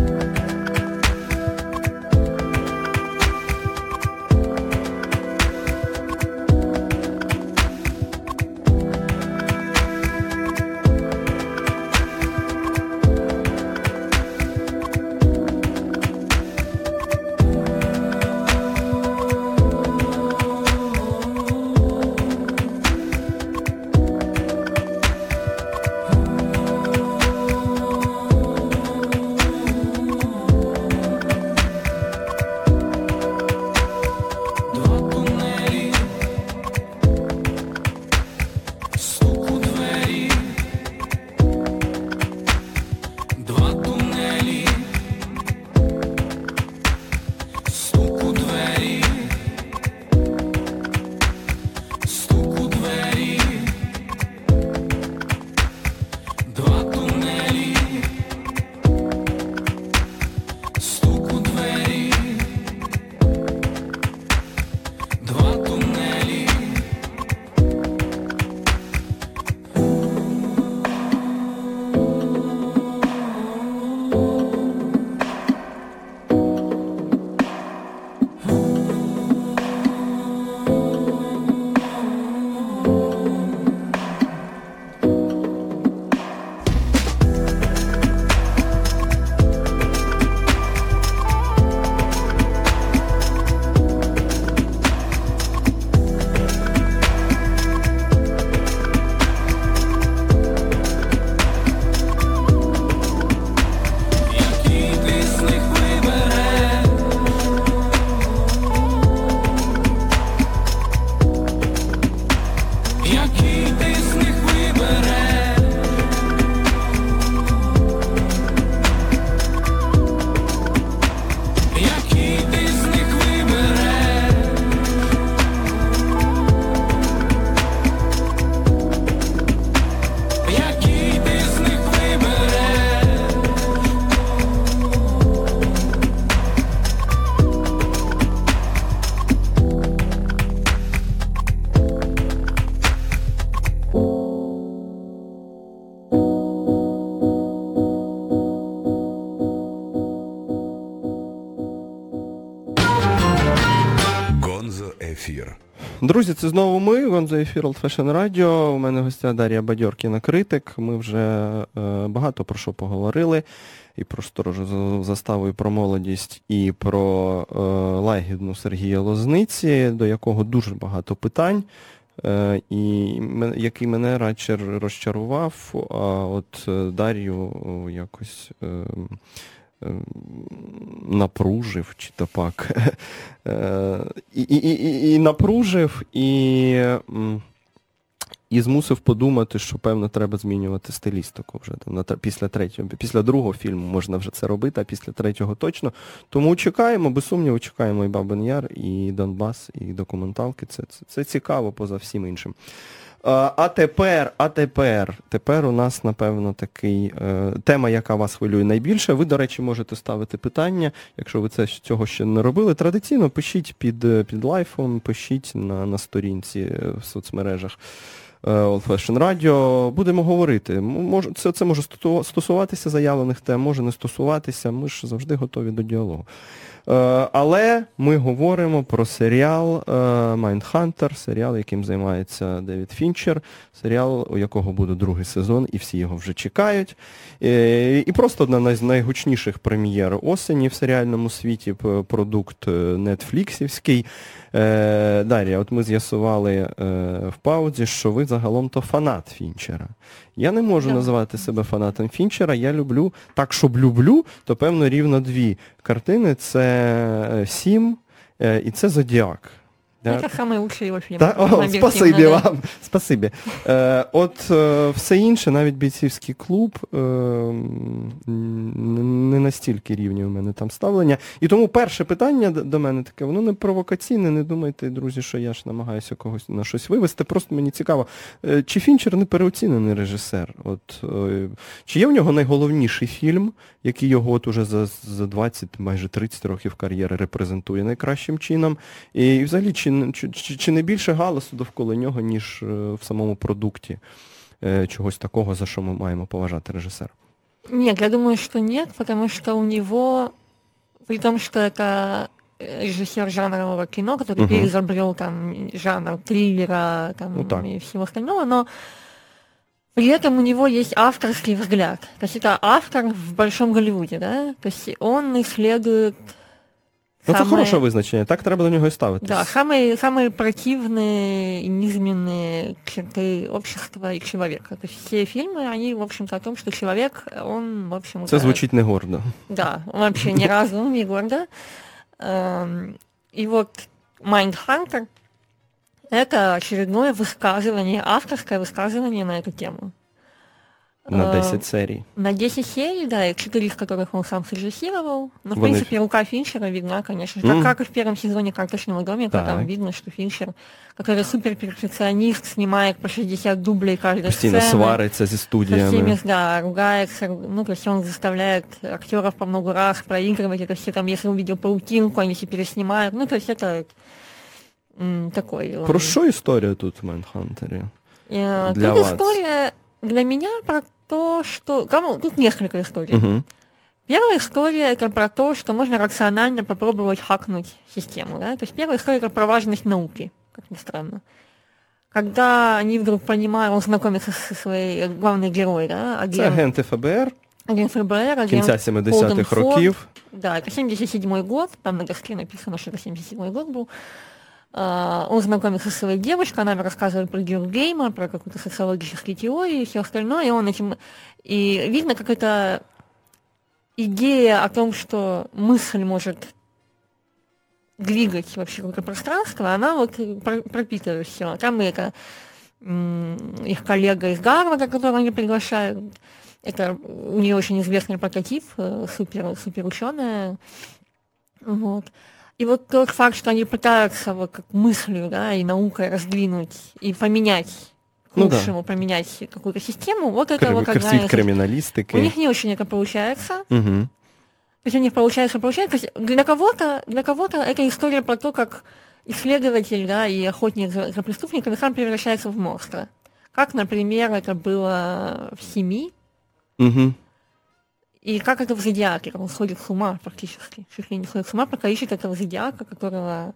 Друзі, це знову ми, Гонзо-эфир, Old Fashion Radio. У мене гостя Дар'я Бадьор, кінокритик. Ми вже багато про що поговорили. І про Сторожову заставу, і про молодість, і про лагідну Сергія Лозниці, до якого дуже багато питань, і який мене радше розчарував, а от Дар'ю якось... напружив, чи то пак. І напружив, і змусив подумати, що, певно, треба змінювати стилістику вже. Після другого фільму можна вже це робити, а після третього точно. Тому чекаємо, без сумніву, чекаємо і Бабин Яр, і Донбас, і документалки. Це цікаво поза всім іншим. А тепер у нас, напевно, такий тема, яка вас хвилює найбільше. Ви, до речі, можете ставити питання, якщо ви цього ще не робили. Традиційно пишіть під лайфом, пишіть на сторінці в соцмережах Old Fashion Radio. Будемо говорити. Це може стосуватися заявлених тем, може не стосуватися. Ми ж завжди готові до діалогу. Але ми говоримо про серіал «Майндхантер», серіал, яким займається Девід Фінчер, серіал, у якого буде другий сезон, і всі його вже чекають. І просто одна з найгучніших прем'єр осені в серіальному світі, продукт нетфліксівський. Дар'я, от ми з'ясували в паузі, що ви загалом-то фанат Фінчера. Я не можу називати себе фанатом Фінчера, я люблю, так, щоб люблю, то, певно, рівно дві картини. Це «Сім» і це «Зодіак». Це найкращий його фільм. Спасибі вам, спасибі. От все інше, навіть «Бійцівський клуб», не настільки рівні у мене там ставлення. І тому перше питання до мене таке, воно не провокаційне, не думайте, друзі, що я ж намагаюся когось на щось вивести. Просто мені цікаво, чи Фінчер не переоцінений режисер? От, чи є в нього найголовніший фільм, який його от уже за 20, майже 30 років кар'єри репрезентує найкращим чином? І взагалі, чи не більше галасу довкола нього, ніж в самому продукті чогось такого, за що ми маємо поважати режисера? Нет, я думаю, что нет, потому что у него, при том, что это режиссер жанрового кино, который переизобрел там жанр триллера там, и всего остального, но при этом у него есть авторский взгляд. То есть это автор в Большом Голливуде, да? То есть он исследует... Ну, это хорошее визначение, так треба до него и ставиться. Да, самые противные и низменные черты общества и человека. То есть все фильмы, они, в общем-то, о том, что человек, он, в общем... Это звучит не гордо. Да, он вообще ни разу не гордо. И вот «Майндхантер» — это очередное высказывание, авторское высказывание на эту тему. На 10 серий. На 10 серий, да, и 4 из которых он сам срежиссировал. Но, в принципе, рука Финчера видна, конечно же. Как и в первом сезоне «Карточного домика», там видно, что Финчер, который суперперфекционист, снимает по 60 дублей каждой сцены. Постоянно сварится со студиями. Да, ругается. Ну, то есть он заставляет актеров по много раз проигрывать. Это все там, если увидел паутинку, они все переснимают. Ну, то есть это такой... Про что история тут в «Майндхантере»? Тут история для меня про то, что... Тут несколько историй. Первая история — это про то, что можно рационально попробовать хакнуть систему. Да? То есть первая история — это про важность науки, как ни странно. Когда они вдруг понимают, он знакомится со своей главной героей. Да? Агент ФБР. Агент ФБР, агент Кінця 70-х років. Да, это 77-й год. Там на доске написано, что это 77-й год был. Он знакомится со своей девушкой, она рассказывает про Гюргейма, про какую-то социологические теории и все остальное, и он этим... И видно, как эта идея о том, что мысль может двигать вообще какое-то пространство, она вот пропитывает все. Там и это их коллега из Гарварда, которого они приглашают, это у нее очень известный прототип, суперученая. Вот. И вот тот факт, что они пытаются вот как мыслью, да, и наукой раздвинуть и поменять к лучшему, поменять какую-то систему, вот это вот одна криминалистика. У них не очень это получается. То есть у них получается. То есть для кого-то это история про то, как исследователь, да, и охотник за преступниками сам превращается в монстра. Как, например, это было в «Семи». И как это в «Зодиаке», он сходит с ума практически, чуть ли не сходит с ума, пока ищет этого зодиака, которого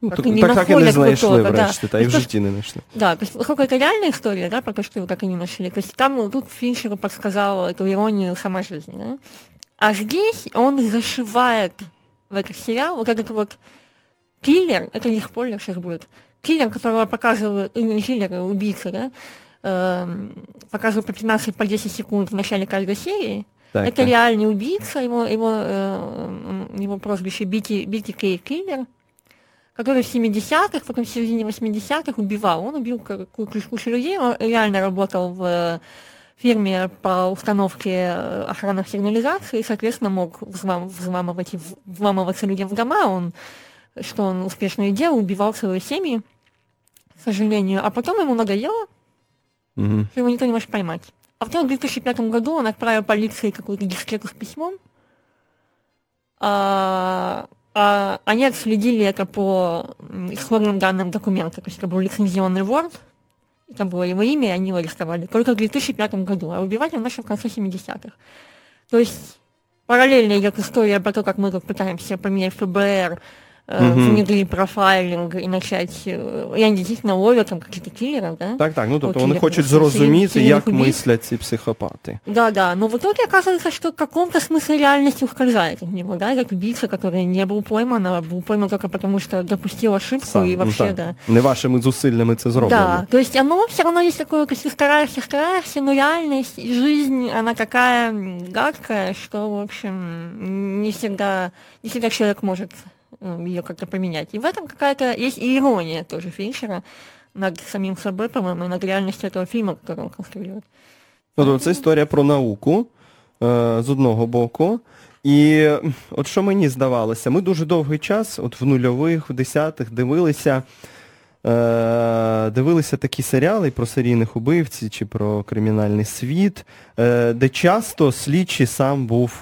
Ну, так, не так, так и не знайшли, да. врешті, та и в житті не знайшли. Да, то есть, сколько это реальная история, да, про то, что его так и не нашли. То есть там, тут Финчеру подсказала эту иронию сама жизнь, да. А здесь он зашивает в этот сериал вот этот вот киллер, это не спойлер сейчас будет, киллер, которого показывают, киллер, убийца, да, показывают по 15, по 10 секунд в начале каждой серии. Так, это так. Реальный убийца, его прозвище BTK Killer, который в 70-х, потом в середине 80-х убивал. Он убил кучу людей, он реально работал в фирме по установке охранных сигнализаций, и, соответственно, мог взламываться людям в дома, что он успешно и делал, убивал целые семьи, к сожалению. А потом ему надоело, что его никто не может поймать. А потом в 2005 году он отправил полиции какую-то дискету с письмом. Они отследили это по исходным данным документа. То есть это был лицензионный Word, и там было его имя, и они его арестовали. Только в 2005 году. А убивать он начал в конце 70-х. То есть параллельно идет история про то, как мы тут пытаемся поменять ФБР, внедрить профайлінг і почати, я дійсно ловлю там якісь кілери, да? Так, ну тобто вони хочуть зрозуміти, як мислять ці психопати. Да, но в итоге оказывается, что в каком-то смысле реальность ускользает от него, да, как убийца, который не был пойман, а был пойман только потому, что допустил ошибку сам, и вообще, ну, да. Не вашими зусиллями це зроблено. Да, то есть оно все равно есть такое, как ты стараешься, но реальность и жизнь, она такая гадкая, что, в общем, не всегда человек может ее как-то поменять. И в этом какая-то есть ирония тоже Финчера над самим собой, по-моему, и над реальностью этого фильма, который он конструирует. Ну, це історія про науку, з одного боку. І от що мені здавалося, ми дуже довгий час, от в нульових, в 10-х, дивилися такі серіали про серійних убивців чи про кримінальний світ, де часто слідчий сам був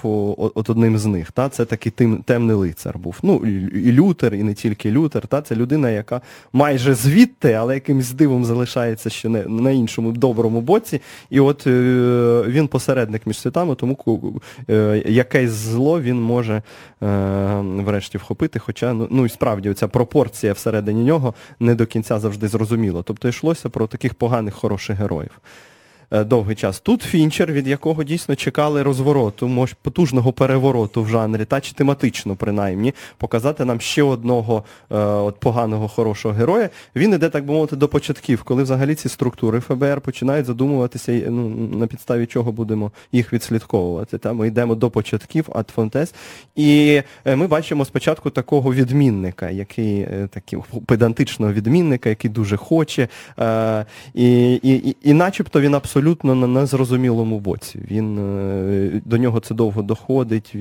от одним з них. Та? Це такий темний лицар був. Ну, і Лютер, і не тільки Лютер. Та? Це людина, яка майже звідти, але якимсь дивом залишається ще на іншому доброму боці. І от він посередник між світами, тому якесь зло він може врешті вхопити. Хоча, ну і справді, ця пропорція всередині нього не до кінця завжди зрозуміло. Тобто йшлося про таких поганих, хороших героїв. Довгий час. Тут Фінчер, від якого дійсно чекали розвороту, може, потужного перевороту в жанрі, та чи тематично принаймні, показати нам ще одного от поганого, хорошого героя. Він іде, так би мовити, до початків, коли взагалі ці структури ФБР починають задумуватися, ну, на підставі чого будемо їх відслідковувати. Та? Ми йдемо до початків, ad fontes, і ми бачимо спочатку такого відмінника, який такий педантичного відмінника, який дуже хоче, і начебто він абсолютно на незрозумілому боці. До нього це довго доходить,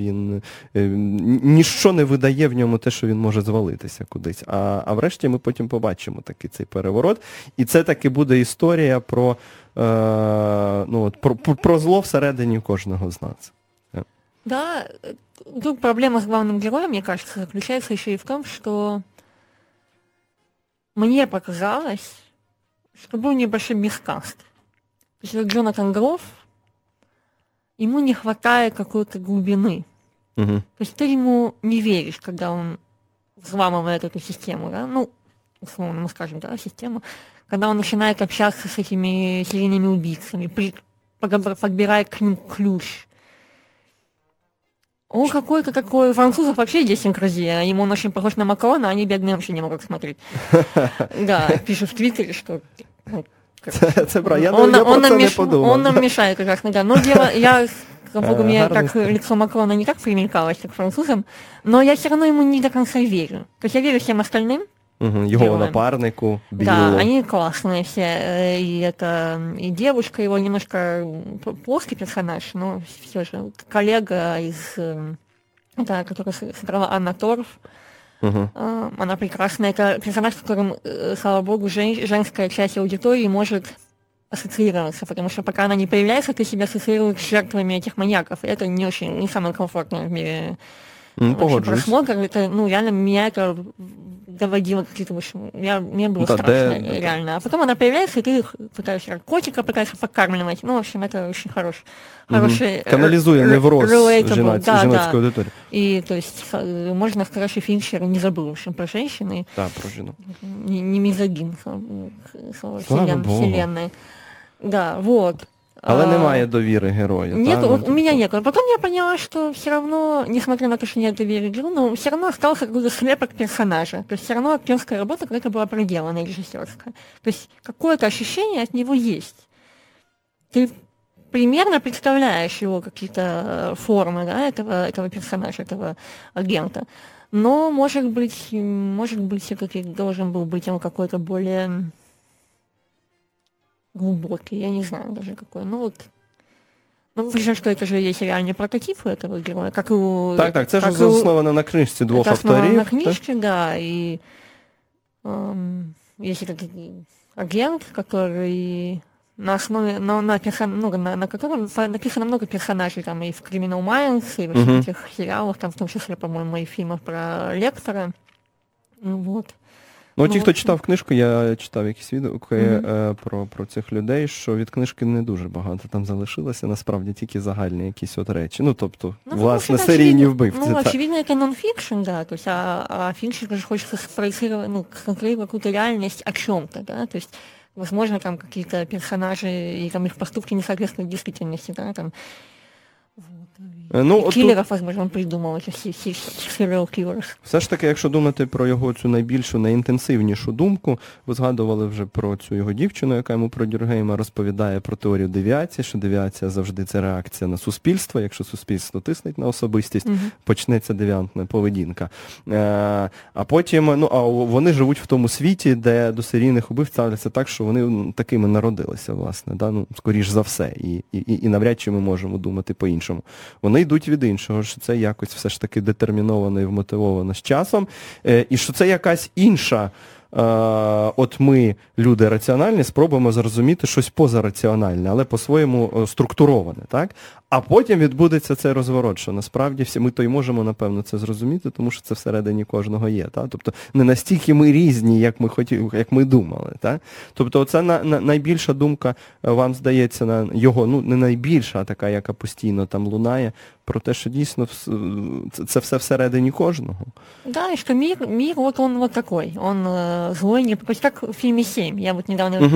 ніщо не видає в ньому те, що він може звалитися кудись. А врешті ми потім побачимо такий цей переворот. І це таки буде історія про зло всередині кожного з нас. Да, тут проблема з главним героєм, мені кажется, заключається ще і в тому, що мені показалось, що був небольшой міскаст. Джонатан Гроф, ему не хватает какой-то глубины. То есть ты ему не веришь, когда он взламывает эту систему, да? Ну, условно мы скажем, да, систему. Когда он начинает общаться с этими серийными убийцами, подбирает к ним ключ. Он какой-то такой... Французов вообще есть синкразия. Ему он очень похож на Макрона, а они, бедные, вообще не могут смотреть. Да, пишут в Твиттере, что... Це правда, я про це не подумав. Он нам мешает, как раз, да. Но дело, я, слава богу, мне так лицо Макрона не так примелькалось, как французам, но я все равно ему не до конца верю. То есть я верю всем остальным. Его напарнику, Биллу. Да, они классные все. И девушка, его немножко плоский персонаж, но все же коллега которая сыграла Анна Торф. Она прекрасна. Это персонаж, с которым, слава богу, женская часть аудитории может ассоциироваться, потому что пока она не появляется, ты себя ассоциируешь с жертвами этих маньяков. И это не самое комфортное в мире прошло, как это, ну, реально меня это доводило к каким-то, в общем, мне было страшно, реально. А потом она появляется, и ты пытаешься котика, пытаешься покармливать. Ну, в общем, это очень хороший канализуя невроз женатской аудитории. И, то есть, можно, короче, Финчер не забыл, в общем, про женщины. Да, про жену. Не мизогин, слава вселенной. Да, вот. Але немає довіри герою. Нет, да? У меня нет. Потом я поняла, что все равно, несмотря на то, что нет доверия герою, но все равно остался какой-то слепок персонажа. То есть все равно актерская работа какая-то была проделана, режиссерская. То есть какое-то ощущение от него есть. Ты примерно представляешь его какие-то формы, да, этого персонажа, этого агента. Но, может быть, все-таки должен был быть он какой-то более... глубокий, я не знаю даже какой. Ну вот, ну причем, что это же есть реальные прототипы этого героя, как у... Так, это же основано на книжке двух авторов. Это на книжке, да, и есть этот агент, который на основе, на котором написано много персонажей, там, и в Criminal Minds, и в этих сериалах, там, в том числе, по-моему, и в фильмах про Лектора, вот. Ну, ті, хто читав книжку, я читав якісь відгуки про цих людей, що від книжки не дуже багато там залишилося, насправді тільки загальні якісь от речі. Ну, тобто, власне, серійні вбивці. Ну, очевидно, це нон-фікшн, да, то есть, а фікшн же хочеться спроецировать, ну, конкретно какую-то реальность о чем-то, да, то есть, возможно, там какие-то персонажи и там их поступки не соответствуют действительности, да, там. Ну, кілерів, можливо, придумав, серіал кілерів. Все ж таки, якщо думати про його цю найбільшу, найінтенсивнішу думку, ви згадували вже про цю його дівчину, яка йому про Дюргейма розповідає про теорію девіації, що девіація завжди це реакція на суспільство, якщо суспільство тиснить на особистість, почнеться девіантна поведінка. А потім, ну, а вони живуть в тому світі, де до серійних убивць ставляться так, що вони такими народилися, власне, да? Ну, скоріш за все, і навряд чи ми можемо думати по-іншому. Вони йдуть від іншого, що це якось все ж таки детерміновано і вмотивовано з часом, і що це якась інша, от ми, люди раціональні, спробуємо зрозуміти щось позараціональне, але по-своєму структуроване, так? А потім відбудеться цей розворот, що насправді всі ми то й можемо, напевно, це зрозуміти, тому що це всередині кожного є, так? Тобто не настільки ми різні, як ми хотіли, як ми думали, так? Тобто це найбільша думка, вам здається, на його, ну, не найбільша, а така, яка постійно там лунає, про те, що дійсно це все всередині кожного. Да, і що мир, от він от такий, він злой, не... Как в фильме «7». Я вот недавно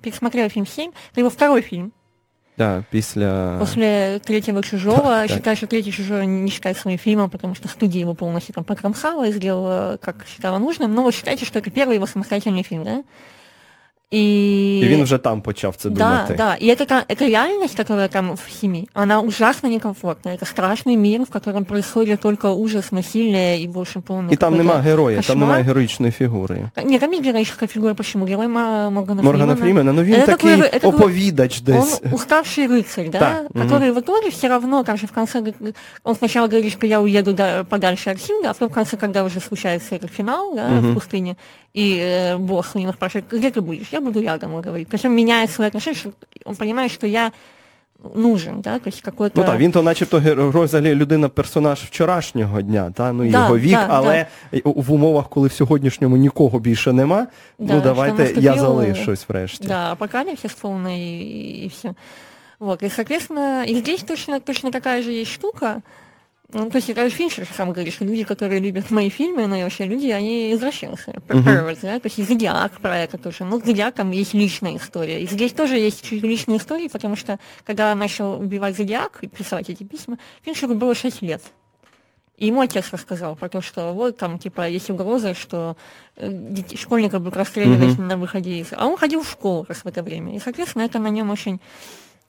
пересмотрела фильм «7». Это его второй фильм. Да, после третьего «Чужого». Считаю, что третий «Чужой» не считается своим фильмом, потому что студия его полностью там покромсала и сделала, как считала нужным. Но вот считайте, что это первый его самостоятельный фильм, да? И він вже там почав це думати. Да, и эта реальность, которая там в семье, она ужасно некомфортная. Это страшный мир, в котором происходит только ужас, насилие и, в общем, полный... И там нема героя, кошмар. Там нема героїчної фігури. Ні, там є героїчна фігура, почему? Герой Моргана Фрімена, но він такий оповідач десь. Он уставший рыцарь, да? Который в итоге все равно, там же в конце, он сначала говорит, что я уеду подальше от Синга, а потом в конце, когда уже случается этот финал, да, в пустыне, и босс у него спрашивает, где ты будешь? Буду рядом, он говорит. Причем меняет свои отношения, что он понимает, что я нужен, да, то есть какой-то... Ну так, він то начебто герой, взагалі людина-персонаж вчорашнього дня, та, ну його вік, але в умовах, коли в сьогоднішньому нікого більше нема, ну давайте я залишусь врешті. Да, апокаліпсис повний і все. Вот, и, соответственно, и здесь точно такая же есть штука. Ну, то есть, даже Финчер сам говорит, что люди, которые любят мои фильмы, ну и вообще люди, они извращенцы. Да? То есть, и «Зодіак» про это тоже. Ну, с «Зодіаком» есть личная история. И здесь тоже есть чуть личная история, потому что, когда начал убивать «Зодіак» и писать эти письма, Финчеру было 6 лет. И ему отец рассказал про то, что вот там, типа, есть угроза, что школьников будут расстреливать на выходе из... А он ходил в школу раз в это время. И, соответственно, это на нем очень,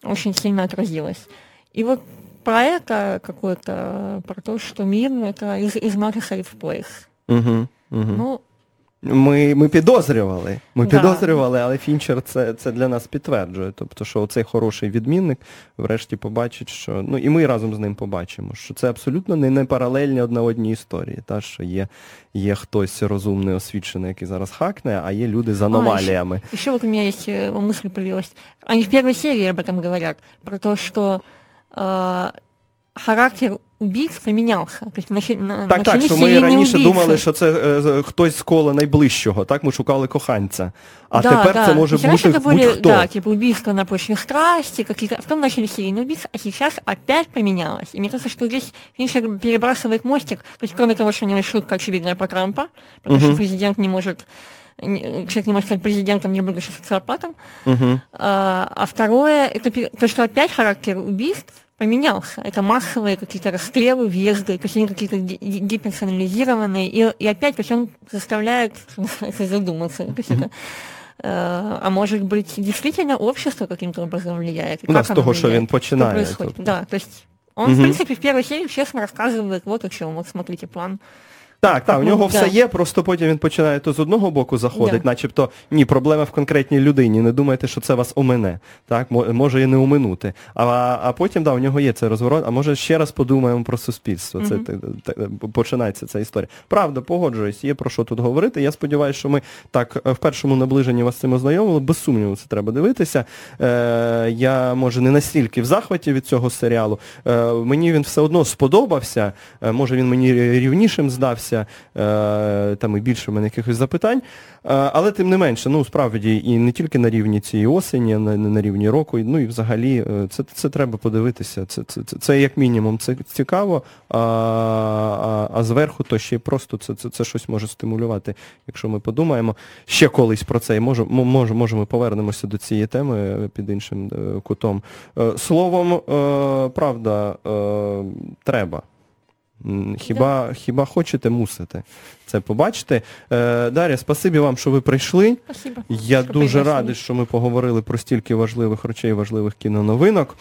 очень сильно отразилось. И вот про это какое-то, про то, что мир – это is not a safe place. Ну, Ми підозрювали, але Фінчер це для нас підтверджує. Тобто, що цей хороший відмінник врешті побачить, що, ну і ми разом з ним побачимо, що це абсолютно не паралельні одна одній історії. Та, що є хтось розумний, освічений, який зараз хакне, а є люди з аномаліями. І ще от у мене є мисль появилась. Вони в першій серії об этом говорять, про те, що характер убійця мінявся. Так, що ми раніше думали, що це хтось з кола найближчого, так? Ми шукали коханця. А тепер це може бути будь-хто. Да, типу убійство на почві страсті, какие-то... Потім почали серійні убійці, а зараз опять помінялось. І мені кажется, що здесь Фінчер перебрасывает мостик, то есть, кроме того, що у нього шутка очевидная про Трампа, потому что президент не может... Человек не может стать президентом, не будучи социопатом. А второе, это то, что опять характер убийств поменялся. Это массовые какие-то расстрелы, въезды, то есть они какие-то деперсонализированные. И опять, то есть он заставляет, что называется, задуматься. То есть это... А может быть, действительно общество каким-то образом влияет? Да, с того, что он начинает. Да, то есть он, в принципе, в первой серии честно рассказывает, вот о чем, вот смотрите, план. Так, у нього все є, просто потім він починає то з одного боку заходить, начебто, ні, проблема в конкретній людині, не думайте, що це вас омине, так, може і не оминути, а потім, у нього є цей розворот, а може ще раз подумаємо про суспільство, це починається ця історія. Правда, погоджуюсь, є про що тут говорити, я сподіваюся, що ми так в першому наближенні вас з цим ознайомили, без сумніву це треба дивитися, я, може, не настільки в захваті від цього серіалу, мені він все одно сподобався, може він мені рівнішим здався, там і більше в мене якихось запитань, але тим не менше, справді, і не тільки на рівні цієї осені, на рівні року, і взагалі, це треба подивитися, це як мінімум це цікаво, а зверху то ще просто це щось може стимулювати, якщо ми подумаємо ще колись про це, і може ми повернемося до цієї теми під іншим кутом. Словом, правда, треба. Хіба хочете, мусите це побачити. Дар'я, спасибі вам, що ви прийшли. Спасибо. Я дуже радий, що ми поговорили про стільки важливих речей, важливих кіноновинок.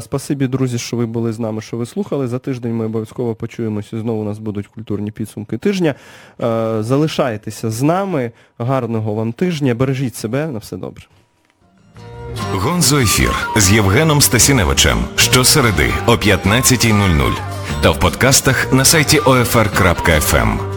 Спасибі, друзі, що ви були з нами, що ви слухали. За тиждень ми обов'язково почуємося. Знову у нас будуть культурні підсумки тижня. Залишайтеся з нами. Гарного вам тижня. Бережіть себе. На все добре. Гонзо-ефір з Євгеном Стасіневичем. Щосереди о 15:00. Та в подкастах на сайті ofr.fm.